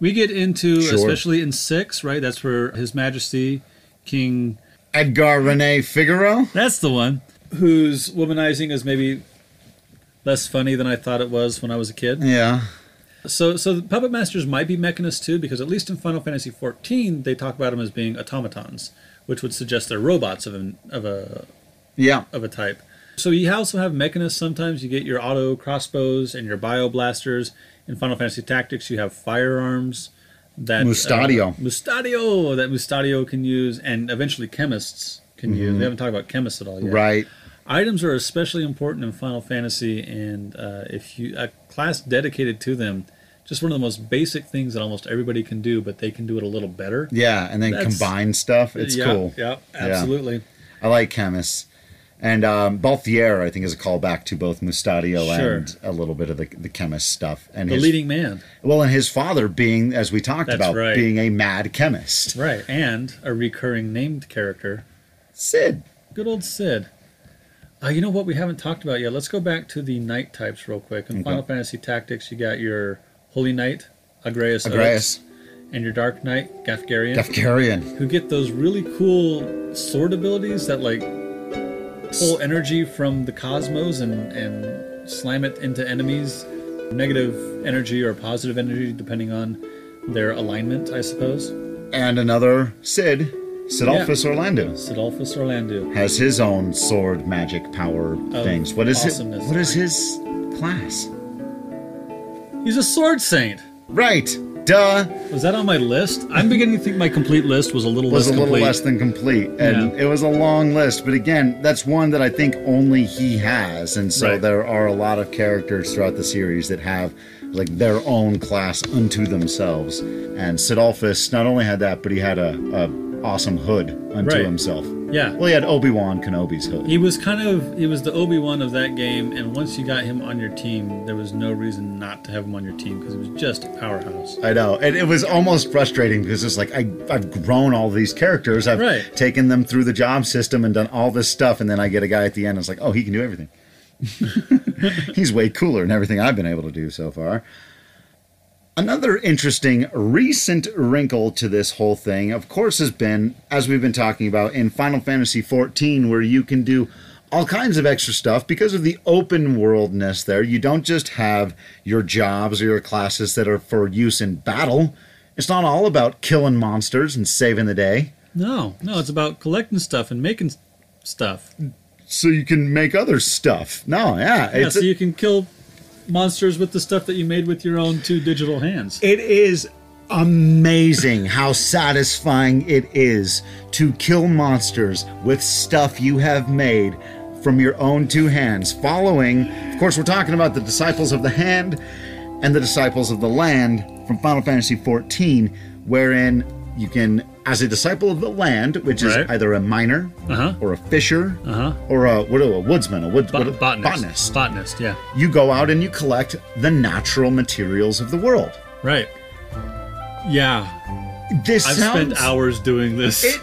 We get into, especially in 6, right? That's where His Majesty, King... Edgar Rene Figaro? That's the one. Whose womanizing is maybe less funny than I thought it was when I was a kid. Yeah. So the Puppet Masters might be mechanists too, because at least in Final Fantasy XIV, they talk about them as being automatons, which would suggest they're robots of a type. So you also have mechanists sometimes. You get your auto crossbows and your bio blasters. In Final Fantasy Tactics, you have firearms that Mustadio can use, and eventually chemists can use. We haven't talked about chemists at all yet. Right. Items are especially important in Final Fantasy, and if you a class dedicated to them just one of the most basic things that almost everybody can do, but they can do it a little better. Yeah, and then combine stuff. It's cool. Yeah, absolutely. Yeah. I like chemists. And Balthier, I think, is a callback to both Mustadio and a little bit of the chemist stuff. And the leading man. Well, and his father being, as we talked about, being a mad chemist. Right, and a recurring named character. Sid. Good old Sid. You know what we haven't talked about yet? Let's go back to the knight types real quick. In Final Fantasy Tactics, you got your Holy Knight, Agreus. And your Dark Knight, Gafgarian. Who get those really cool sword abilities that, like, pull energy from the cosmos and slam it into enemies. Negative energy or positive energy, depending on their alignment, I suppose. And another Sid, Sidolphus Orlando. Has his own sword magic power things. What is it? What is his class? He's a sword saint. Right. Duh. Was that on my list? I'm beginning to think my complete list was a little less complete. And it was a long list. But again, that's one that I think only he has. And so there are a lot of characters throughout the series that have like their own class unto themselves. And Sidolphus not only had that, but he had a awesome hood unto himself. Yeah. Well, he had Obi-Wan Kenobi's hood. He was the Obi-Wan of that game, and once you got him on your team, there was no reason not to have him on your team, because it was just a powerhouse. I know, and it was almost frustrating, because it's like, I've grown all these characters, I've taken them through the job system and done all this stuff, and then I get a guy at the end, and it's like, oh, he can do everything. He's way cooler than everything I've been able to do so far. Another interesting recent wrinkle to this whole thing, of course, has been, as we've been talking about, in Final Fantasy XIV, where you can do all kinds of extra stuff because of the open-worldness there. You don't just have your jobs or your classes that are for use in battle. It's not all about killing monsters and saving the day. No, it's about collecting stuff and making stuff. So you can make other stuff. So you can kill monsters with the stuff that you made with your own two digital hands. It is amazing how satisfying it is to kill monsters with stuff you have made from your own two hands. Following, of course, we're talking about the Disciples of the Hand and the Disciples of the Land from Final Fantasy XIV, wherein you can, as a Disciple of the Land, which is either a miner or a fisher or a woodsman, botanist. Botanist, yeah. You go out and you collect the natural materials of the world. Right. Yeah. I've spent hours doing this.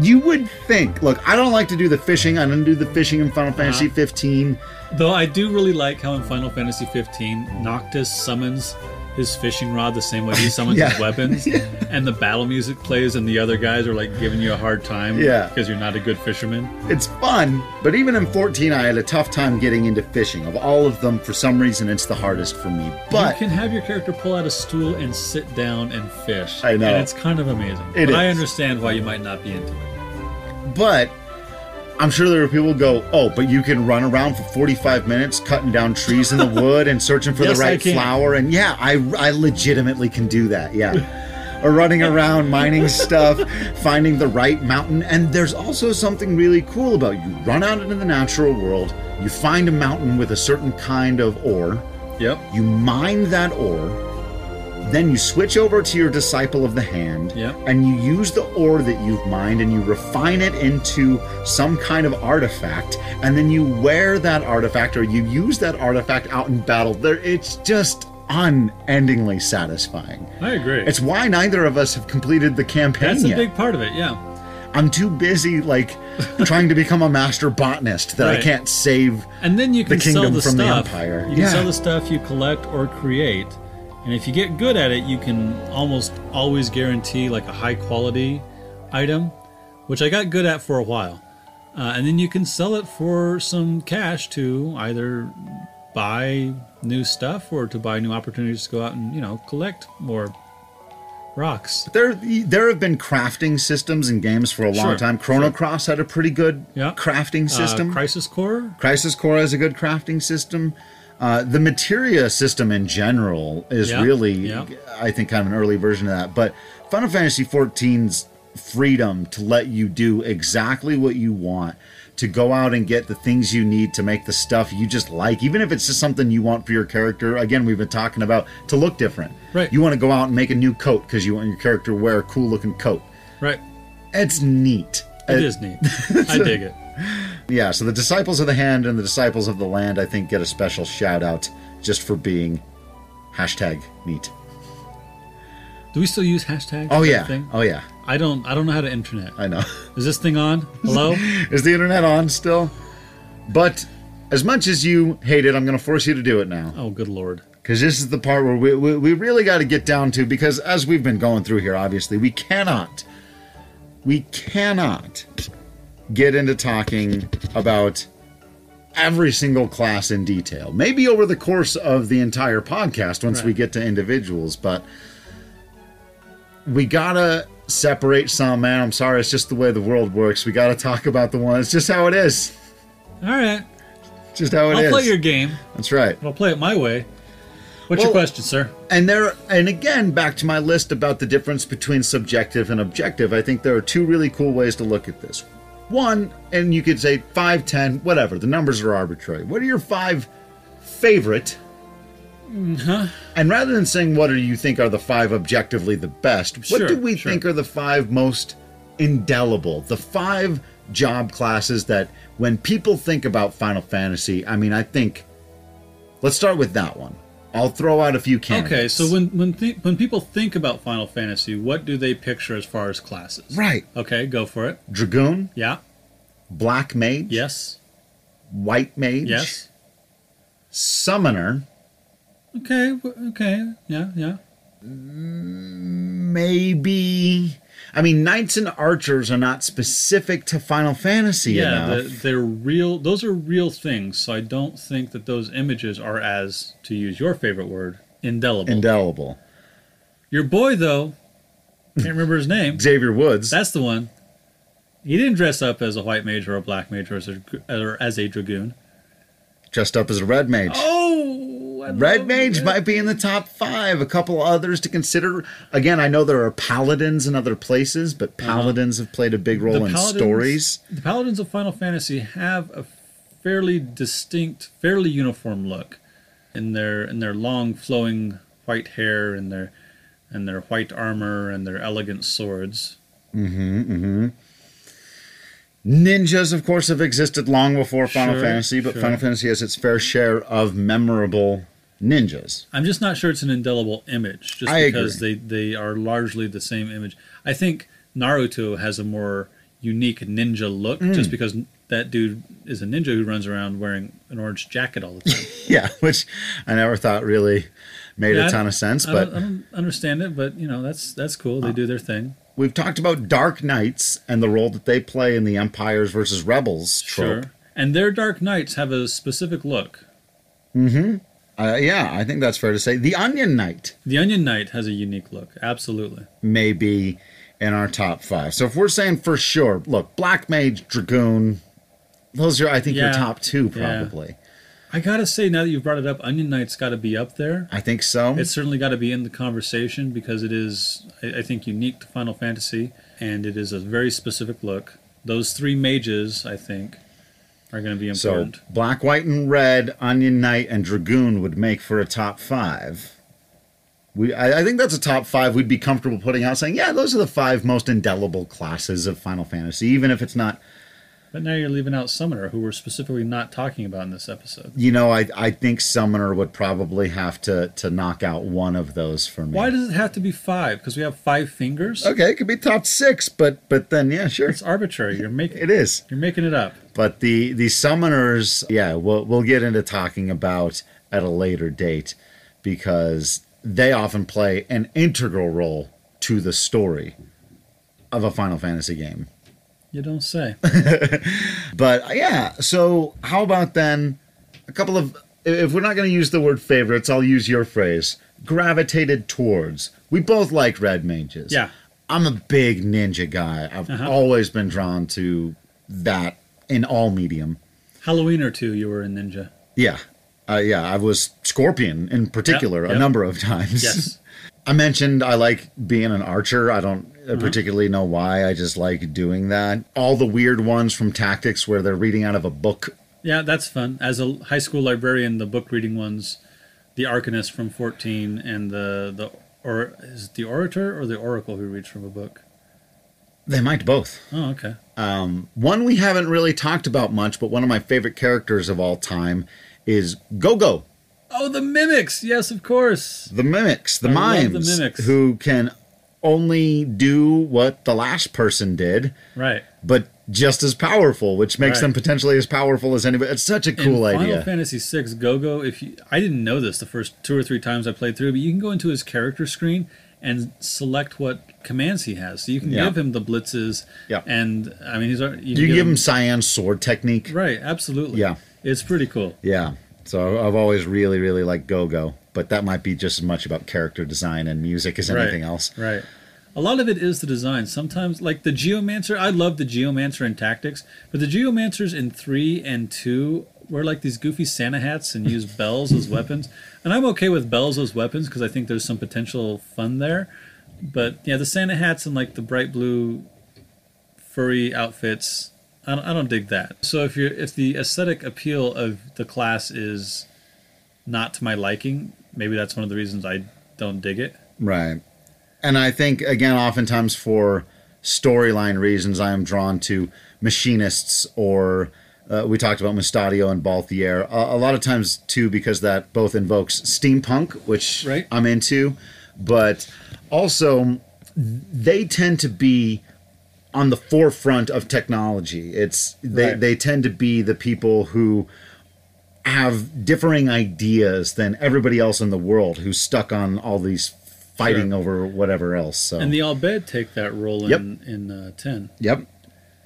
You would think, look, I don't like to do the fishing. I don't do the fishing in Final Fantasy 15. Though I do really like how in Final Fantasy 15, Noctis summons his fishing rod the same way he summons his weapons, and the battle music plays and the other guys are like giving you a hard time because you're not a good fisherman. It's fun, but even in 14 I had a tough time getting into fishing. Of all of them, for some reason it's the hardest for me. But you can have your character pull out a stool and sit down and fish. I know. And it's kind of amazing. But I understand why you might not be into it. But I'm sure there are people who go, oh, but you can run around for 45 minutes cutting down trees in the wood and searching for the right flower. And yeah, I legitimately can do that, Or running around, mining stuff, finding the right mountain. And there's also something really cool about you run out into the natural world, you find a mountain with a certain kind of ore, you mine that ore, then you switch over to your Disciple of the Hand, and you use the ore that you've mined and you refine it into some kind of artifact, and then you wear that artifact or you use that artifact out in battle. It's just unendingly satisfying. I agree. It's why neither of us have completed the campaign yet. That's a big part of it, I'm too busy, trying to become a master botanist that I can't save and then you can the kingdom sell the from stuff. The empire. You can sell the stuff you collect or create. And if you get good at it, you can almost always guarantee like a high quality item, which I got good at for a while. And then you can sell it for some cash to either buy new stuff or to buy new opportunities to go out and, collect more rocks. There have been crafting systems in games for a long time. Chrono Cross had a pretty good crafting system. Crisis Core has a good crafting system. The materia system in general is I think, kind of an early version of that. But Final Fantasy XIV's freedom to let you do exactly what you want to go out and get the things you need to make the stuff you just like, even if it's just something you want for your character. Again, we've been talking about to look different. Right. You want to go out and make a new coat because you want your character to wear a cool-looking coat. Right. It's neat. It is neat. I dig it. Yeah, so the Disciples of the Hand and the Disciples of the Land, I think, get a special shout-out just for being #neat. Do we still use hashtags? Oh, yeah. Thing? Oh, yeah. I don't know how to internet. I know. Is this thing on? Hello? Is the internet on still? But as much as you hate it, I'm going to force you to do it now. Oh, good Lord. Because this is the part where we really got to get down to, because as we've been going through here, obviously, we cannot get into talking about every single class in detail. Maybe over the course of the entire podcast once we get to individuals, but we gotta separate some, man. I'm sorry, it's just the way the world works. We gotta talk about the one. It's just how it is. All right. Just how it is. I'll play your game. That's right. I'll play it my way. What's your question, sir? And again, back to my list about the difference between subjective and objective, I think there are two really cool ways to look at this. One, and you could say 5, 10, whatever. The numbers are arbitrary. What are your 5 favorite? Uh-huh. And rather than saying what do you think are the 5 objectively the best, what do we think are the 5 most indelible? The 5 job classes that when people think about Final Fantasy, I mean, I think... Let's start with that one. I'll throw out a few candidates. Okay, so when people think about Final Fantasy, what do they picture as far as classes? Right. Okay, go for it. Dragoon. Yeah. Black Mage. Yes. White Mage. Yes. Summoner. Okay, yeah. Maybe... I mean, knights and archers are not specific to Final Fantasy enough. Yeah, they're real. Those are real things, so I don't think that those images are as, to use your favorite word, indelible. Indelible. Your boy, though, can't remember his name. Xavier Woods. That's the one. He didn't dress up as a white mage or a black mage or as a dragoon. Dressed up as a red mage. Red Mage might be in the top 5. A couple others to consider. Again, I know there are paladins in other places, but paladins have played a big role in stories. The paladins of Final Fantasy have a fairly distinct, fairly uniform look in their long flowing white hair and their white armor and their elegant swords. Ninjas, of course, have existed long before Final Fantasy, but Final Fantasy has its fair share of memorable ninjas. I'm just not sure it's an indelible image, just because they are largely the same image. I think Naruto has a more unique ninja look, just because that dude is a ninja who runs around wearing an orange jacket all the time. Yeah, which I never thought really made a ton of sense. I don't understand it, but you know, that's cool. They do their thing. We've talked about Dark Knights and the role that they play in the Empires versus Rebels trope. Sure. And their Dark Knights have a specific look. Yeah, I think that's fair to say. The Onion Knight. The Onion Knight has a unique look, absolutely. Maybe in our top 5. So if we're saying for sure, look, Black Mage, Dragoon, those are, I think, your top 2 probably. Yeah. I gotta say, now that you've brought it up, Onion Knight's gotta be up there. I think so. It's certainly gotta be in the conversation because it is, I think, unique to Final Fantasy, and it is a very specific look. Those 3 mages, I think, are gonna be important. So, Black, White, and Red, Onion Knight, and Dragoon would make for a top 5. I think that's a top 5 we'd be comfortable putting out, saying, yeah, those are the 5 most indelible classes of Final Fantasy, even if it's not... But now you're leaving out Summoner, who we're specifically not talking about in this episode. You know, I think Summoner would probably have to knock out one of those for me. Why does it have to be 5? Because we have 5 fingers? Okay, it could be top 6, but then, yeah, sure. It's arbitrary. You're making it up. But the Summoners, yeah, we'll get into talking about at a later date, because they often play an integral role to the story of a Final Fantasy game. You don't say. But yeah, so how about then a couple of, if we're not going to use the word favorites, I'll use your phrase, gravitated towards. We both like red mages. Yeah. I'm a big ninja guy. I've always been drawn to that in all medium. Halloween or 2, you were a ninja. Yeah. I was Scorpion in particular a number of times. Yes. I mentioned I like being an archer. I don't particularly know why. I just like doing that. All the weird ones from Tactics where they're reading out of a book. Yeah, that's fun. As a high school librarian, the book reading ones, the Arcanist from 14 and the or is it the Orator or the Oracle who reads from a book? They might both. Oh, okay. One we haven't really talked about much, but one of my favorite characters of all time is Go-Go. Oh, the Mimics. Yes, of course. The Mimics, the mimes, the Mimics, who can only do what the last person did. Right. But just as powerful, which makes them potentially as powerful as anybody. It's such a cool idea. Final Fantasy VI, Go-Go, I didn't know this the first two or three times I played through, but you can go into his character screen and select what commands he has. So you can give him the blitzes. Yeah. And, I mean, you can give him Cyan's sword technique. Right, absolutely. Yeah. It's pretty cool. Yeah. So I've always really, really liked Go-Go. But that might be just as much about character design and music as anything else. Right. A lot of it is the design. Sometimes, like the Geomancer, I love the Geomancer in Tactics, but the Geomancers in 3 and 2 wear like these goofy Santa hats and use bells as weapons. And I'm okay with bells as weapons because I think there's some potential fun there. But yeah, the Santa hats and like the bright blue furry outfits, I don't dig that. So if the aesthetic appeal of the class is not to my liking, maybe that's one of the reasons I don't dig it. Right. And I think, again, oftentimes for storyline reasons, I am drawn to machinists or, we talked about Mustadio and Balthier. A lot of times, too, because that both invokes steampunk, which I'm into, but also they tend to be on the forefront of technology. They tend to be the people who have differing ideas than everybody else in the world who's stuck on all these fighting over whatever else. So. And the Albed take that role in 10. Yep.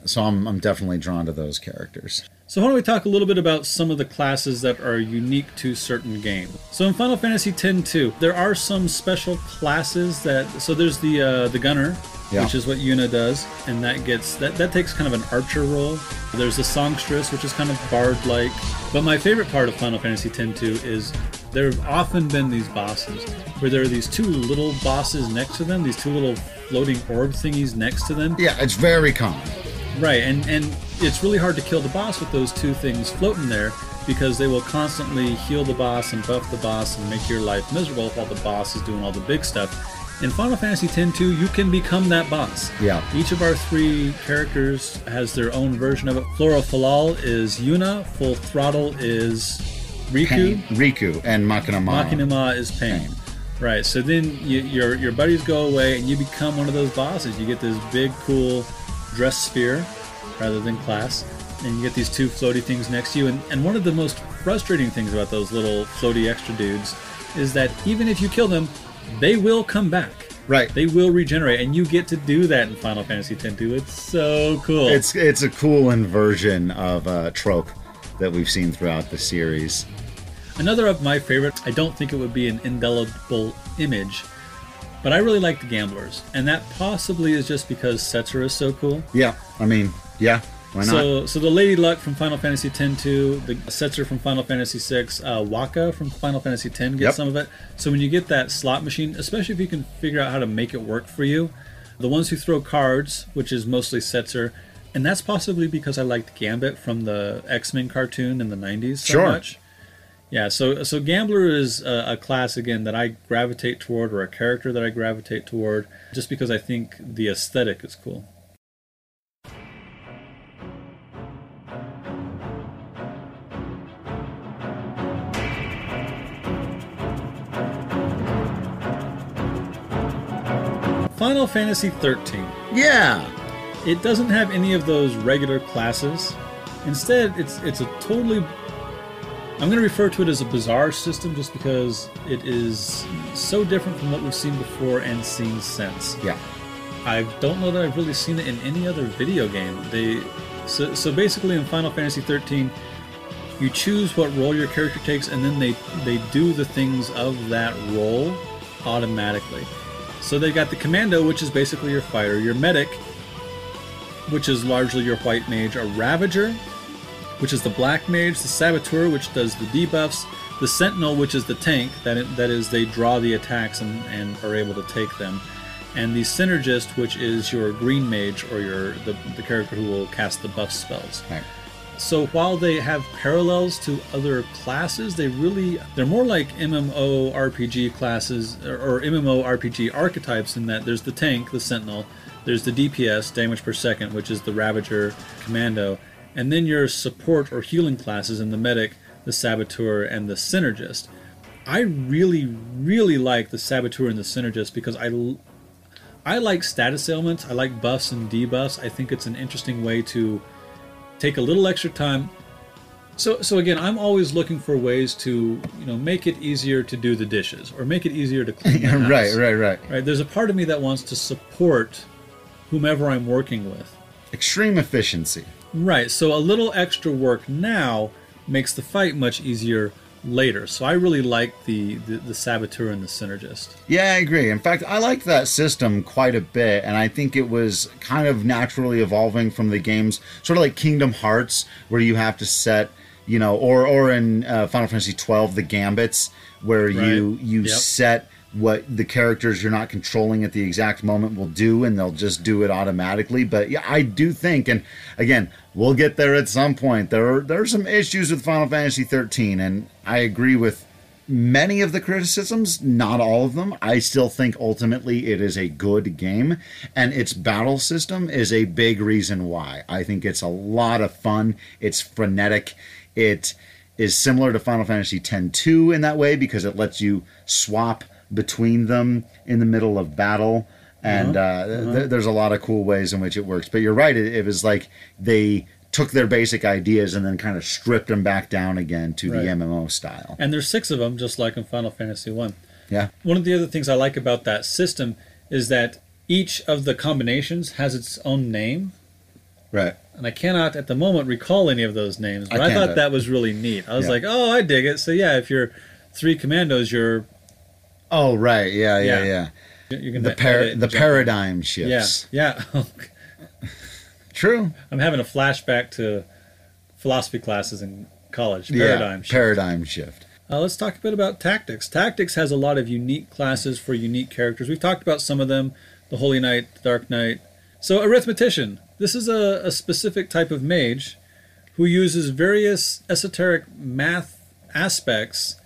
So I'm definitely drawn to those characters. So why don't we talk a little bit about some of the classes that are unique to certain games. So in Final Fantasy X-2, there are some special classes that... So there's the Gunner, which is what Yuna does, and that takes kind of an archer role. There's the Songstress, which is kind of bard-like. But my favorite part of Final Fantasy X-2 is... There have often been these bosses where there are these two little bosses next to them, these two little floating orb thingies next to them. Yeah, it's very common. Right, and it's really hard to kill the boss with those two things floating there because they will constantly heal the boss and buff the boss and make your life miserable while the boss is doing all the big stuff. In Final Fantasy X-2, you can become that boss. Yeah. Each of our three characters has their own version of it. Flora Falal is Yuna, Full Throttle is... Riku and Makinama. Makinama is Pain. Right, so then your buddies go away and you become one of those bosses. You get this big, cool dress sphere rather than class, and you get these two floaty things next to you. And one of the most frustrating things about those little floaty extra dudes is that even if you kill them, they will come back. Right. They will regenerate, and you get to do that in Final Fantasy X-2. It's so cool. It's a cool inversion of a trope that we've seen throughout the series. Another of my favorites, I don't think it would be an indelible image, but I really like the Gamblers, and that possibly is just because Setzer is so cool. Yeah, I mean, yeah, why not? So the Lady Luck from Final Fantasy X-2, the Setzer from Final Fantasy VI, Waka from Final Fantasy X gets some of it. So when you get that slot machine, especially if you can figure out how to make it work for you, the ones who throw cards, which is mostly Setzer, and that's possibly because I liked Gambit from the X-Men cartoon in the 90s so much. Yeah, so Gambler is a class, again, that I gravitate toward, or a character that I gravitate toward, just because I think the aesthetic is cool. Final Fantasy 13. Yeah! It doesn't have any of those regular classes. Instead, it's a totally... I'm going to refer to it as a bizarre system just because it is so different from what we've seen before and seen since. Yeah. I don't know that I've really seen it in any other video game. So basically in Final Fantasy 13, you choose what role your character takes, and then they do the things of that role automatically. So they've got the Commando, which is basically your fighter, your Medic, which is largely your white mage, a Ravager, which is the black mage, the Saboteur, which does the debuffs, the Sentinel, which is the tank, that is they draw the attacks and are able to take them, and the synergist, which is your green mage, or your the character who will cast the buff spells. Right. So while they have parallels to other classes, they're more like MMORPG classes, or MMORPG archetypes, in that there's the tank, the sentinel, there's the DPS, damage per second, which is the ravager, commando, and then your support or healing classes in the medic, the saboteur, and the synergist. I really, really like the saboteur and the synergist because I like status ailments, I like buffs and debuffs. I think it's an interesting way to take a little extra time. So again, I'm always looking for ways to, you know, make it easier to do the dishes or make it easier to clean the house. Right. There's a part of me that wants to support whomever I'm working with. Extreme efficiency. Right. So a little extra work now makes the fight much easier later. So I really like the saboteur and the synergist. Yeah, I agree. In fact, I liked that system quite a bit, and I think it was kind of naturally evolving from the games, sort of like Kingdom Hearts, where you have to set, you know, or in Final Fantasy XII, the gambits, where you set what the characters you're not controlling at the exact moment will do, and they'll just do it automatically. But yeah, I do think, and again, we'll get there at some point. There are some issues with Final Fantasy 13, and I agree with many of the criticisms, not all of them. I still think ultimately it is a good game, and its battle system is a big reason why. I think it's a lot of fun. It's frenetic. It is similar to Final Fantasy X-2 in that way, because it lets you swap between them in the middle of battle, and there's a lot of cool ways in which it works. But you're right, it was like they took their basic ideas and then kind of stripped them back down again to the MMO style. And there's 6 of them, just like in Final Fantasy 1. Yeah. One of the other things I like about that system is that each of the combinations has its own name. Right. And I cannot at the moment recall any of those names, but I thought that was really neat. I was like, oh, I dig it. So yeah, if you're 3 commandos, you're... Oh, right. Yeah. You're gonna the paradigm shifts. Yeah. True. I'm having a flashback to philosophy classes in college. Paradigm shift. Let's talk a bit about Tactics. Tactics has a lot of unique classes for unique characters. We've talked about some of them, the Holy Knight, the Dark Knight. So, Arithmetician. This is a specific type of mage who uses various esoteric math aspects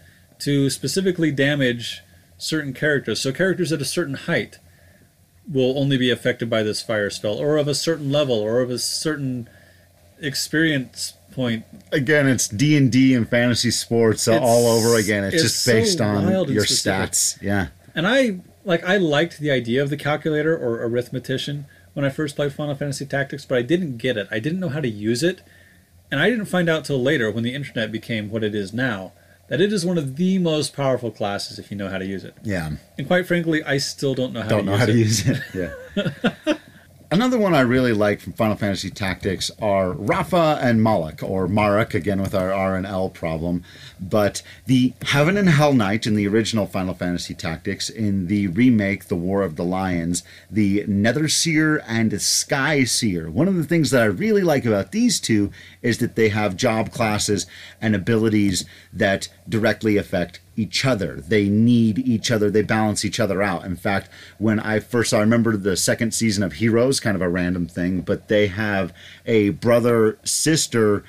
to specifically damage certain characters. So characters at a certain height will only be affected by this fire spell, or of a certain level, or of a certain experience point. Again, it's D&D and fantasy sports all over again. It's just based on your stats. Yeah. And I liked the idea of the calculator or arithmetician when I first played Final Fantasy Tactics, but I didn't get it. I didn't know how to use it, and I didn't find out till later when the internet became what it is now, that it is one of the most powerful classes if you know how to use it. Yeah. And quite frankly, I still don't know how to use it. Yeah. Another one I really like from Final Fantasy Tactics are Rafa and Malak, or Marek, again with our R and L problem. But the Heaven and Hell Knight in the original Final Fantasy Tactics, in the remake, The War of the Lions, the Nether Seer and Sky Seer. One of the things that I really like about these two is that they have job classes and abilities that directly affect each other. They need each other. They balance each other out. In fact, when I remember the second season of Heroes, kind of a random thing, but they have a brother-sister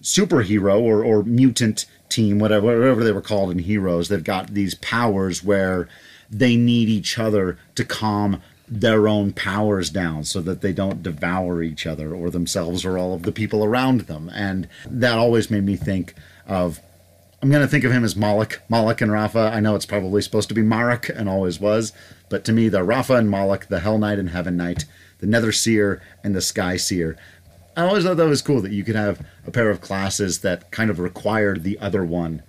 superhero or mutant team, whatever they were called in Heroes. They've got these powers where they need each other to calm their own powers down so that they don't devour each other or themselves or all of the people around them. And that always made me think of... I'm going to think of him as Malak and Rafa. I know it's probably supposed to be Marek and always was, but to me, the Rafa and Malak, the Hell Knight and Heaven Knight, the Nether Seer and the Sky Seer. I always thought that was cool that you could have a pair of classes that kind of required the other one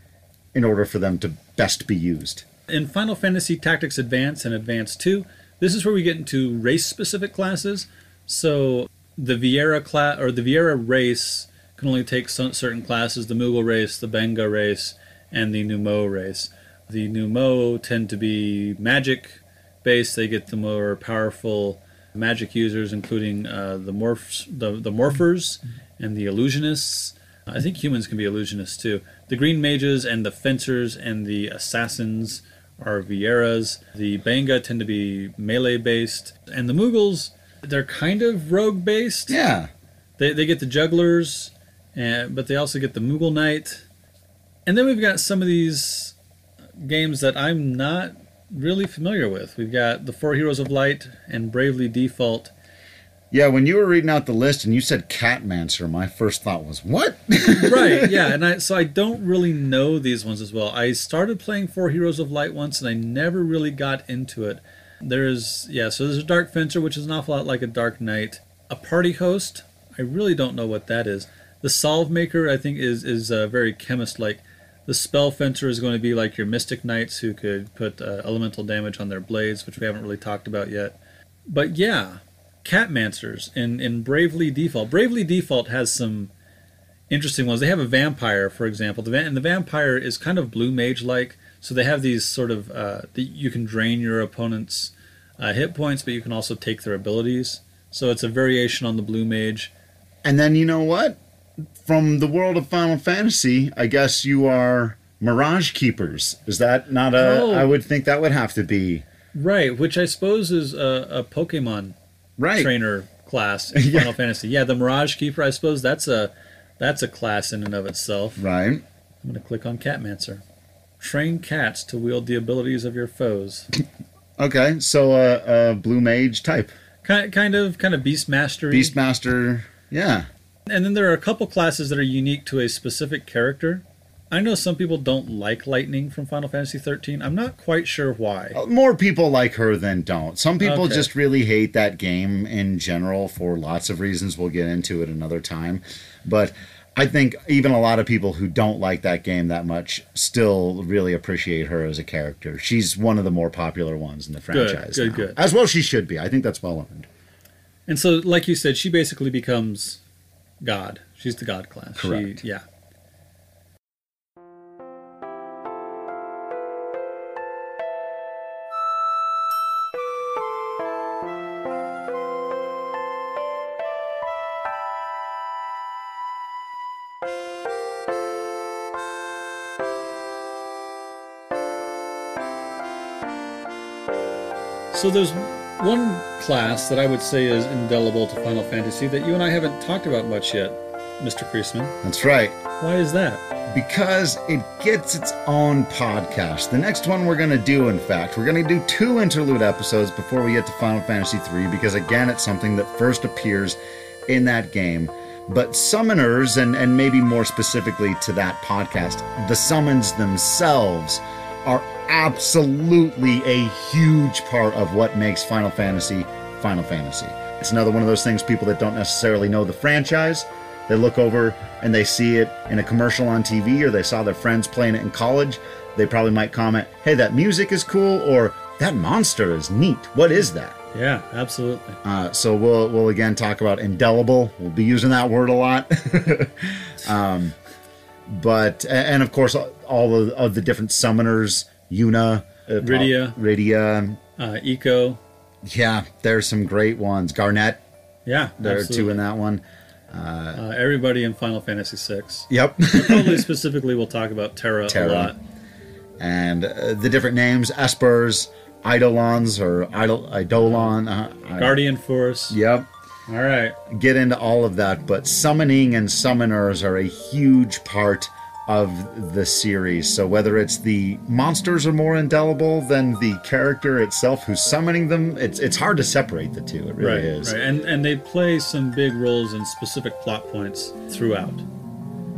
in order for them to best be used. In Final Fantasy Tactics Advance and Advance 2, this is where we get into race-specific classes. So the Viera class, or the Viera race, can only take certain classes, the Mughal race, the Benga race, and the Numo race. The Numo tend to be magic-based. They get the more powerful magic users, including the Morphers and the Illusionists. I think humans can be Illusionists, too. The Green Mages and the Fencers and the Assassins are Vieiras. The Banga tend to be melee-based. And the Mughals, they're kind of rogue-based. Yeah. They get the jugglers, but they also get the Mughal Knight. And then we've got some of these games that I'm not really familiar with. We've got the Four Heroes of Light and Bravely Default. Yeah, when you were reading out the list and you said Catmancer, my first thought was, what? Right, yeah, and so I don't really know these ones as well. I started playing Four Heroes of Light once, and I never really got into it. There's a Dark Fencer, which is an awful lot like a Dark Knight. A Party Host, I really don't know what that is. The Solve Maker, I think, is very chemist-like. The Spell Fencer is going to be like your Mystic Knights who could put elemental damage on their blades, which we haven't really talked about yet. But yeah, Catmancers in Bravely Default. Bravely Default has some interesting ones. They have a Vampire, for example, and the Vampire is kind of Blue Mage-like, so they have these sort of... you can drain your opponent's hit points, but you can also take their abilities. So it's a variation on the Blue Mage. And then you know what? From the world of Final Fantasy, I guess you are Mirage Keepers. Is that not a... Oh. I would think that would have to be... Right, which I suppose is a Pokemon trainer class in Final Fantasy. Yeah, the Mirage Keeper, I suppose that's a class in and of itself. Right. I'm going to click on Catmancer. Train cats to wield the abilities of your foes. Okay, so a Blue Mage type. Kind of Beastmaster. Beastmaster, yeah. And then there are a couple classes that are unique to a specific character. I know some people don't like Lightning from Final Fantasy XIII. I'm not quite sure why. More people like her than don't. Some people just really hate that game in general for lots of reasons. We'll get into it another time. But I think even a lot of people who don't like that game that much still really appreciate her as a character. She's one of the more popular ones in the franchise. Good. As well she should be. I think that's well earned. And so, like you said, she basically becomes... God. She's the God class. Correct. She, yeah. So there's one class that I would say is indelible to Final Fantasy that you and I haven't talked about much yet, Mr. Kreisman. That's right. Why is that? Because it gets its own podcast. The next one we're going to do, in fact, we're going to do 2 interlude episodes before we get to Final Fantasy III, because again, it's something that first appears in that game. But summoners, and maybe more specifically to that podcast, the summons themselves are absolutely a huge part of what makes Final Fantasy Final Fantasy. It's another one of those things people that don't necessarily know the franchise, they look over and they see it in a commercial on TV, or they saw their friends playing it in college. They probably might comment, hey, that music is cool, or that monster is neat. What is that? Yeah, absolutely. So we'll again talk about indelible. We'll be using that word a lot. But, and of course, all of the different summoners, Yuna, Rydia, Eco. Yeah, there's some great ones. Garnet. Yeah, there absolutely. Are 2 in that one. Everybody in Final Fantasy VI. Yep. Probably specifically we'll talk about Terra a lot. And the different names, Espers, Eidolons, or Eidolon. Guardian Force. Yep. All right. Get into all of that, but summoning and summoners are a huge part of the series. So whether it's the monsters are more indelible than the character itself who's summoning them, it's hard to separate the two. It really is. Right. And they play some big roles in specific plot points throughout.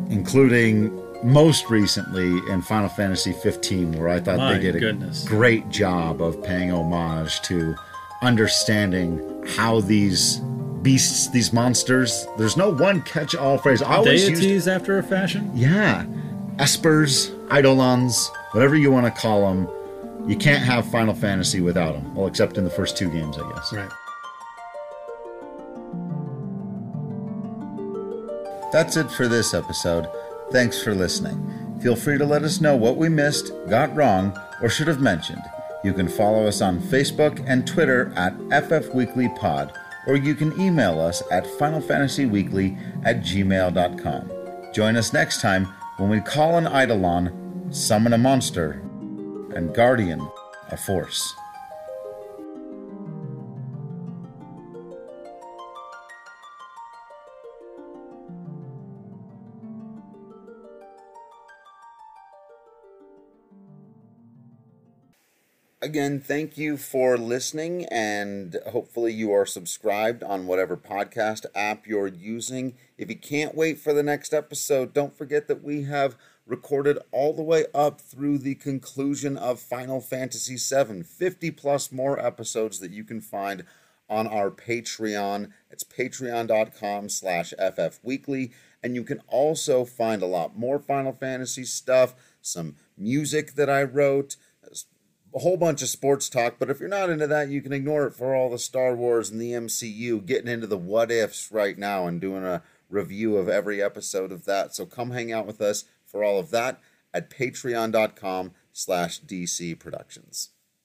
Including most recently in Final Fantasy XV, where I thought they did a great job of paying homage to understanding how these beasts, these monsters, there's no one catch-all phrase. I always deities after a fashion? Yeah. Espers, Eidolons, whatever you want to call them, you can't have Final Fantasy without them. Well, except in the first 2 games, I guess. Right. That's it for this episode. Thanks for listening. Feel free to let us know what we missed, got wrong, or should have mentioned. You can follow us on Facebook and Twitter at FFWeeklyPod. Or you can email us at finalfantasyweekly@gmail.com. Join us next time when we call an Eidolon, summon a monster, and guardian of force. Again, thank you for listening, and hopefully you are subscribed on whatever podcast app you're using. If you can't wait for the next episode, don't forget that we have recorded all the way up through the conclusion of Final Fantasy VII. 50 plus more episodes that you can find on our Patreon. It's patreon.com/FFweekly, and you can also find a lot more Final Fantasy stuff, some music that I wrote, a whole bunch of sports talk, but if you're not into that, you can ignore it for all the Star Wars and the MCU, getting into the what-ifs right now and doing a review of every episode of that. So come hang out with us for all of that at patreon.com/DC Productions.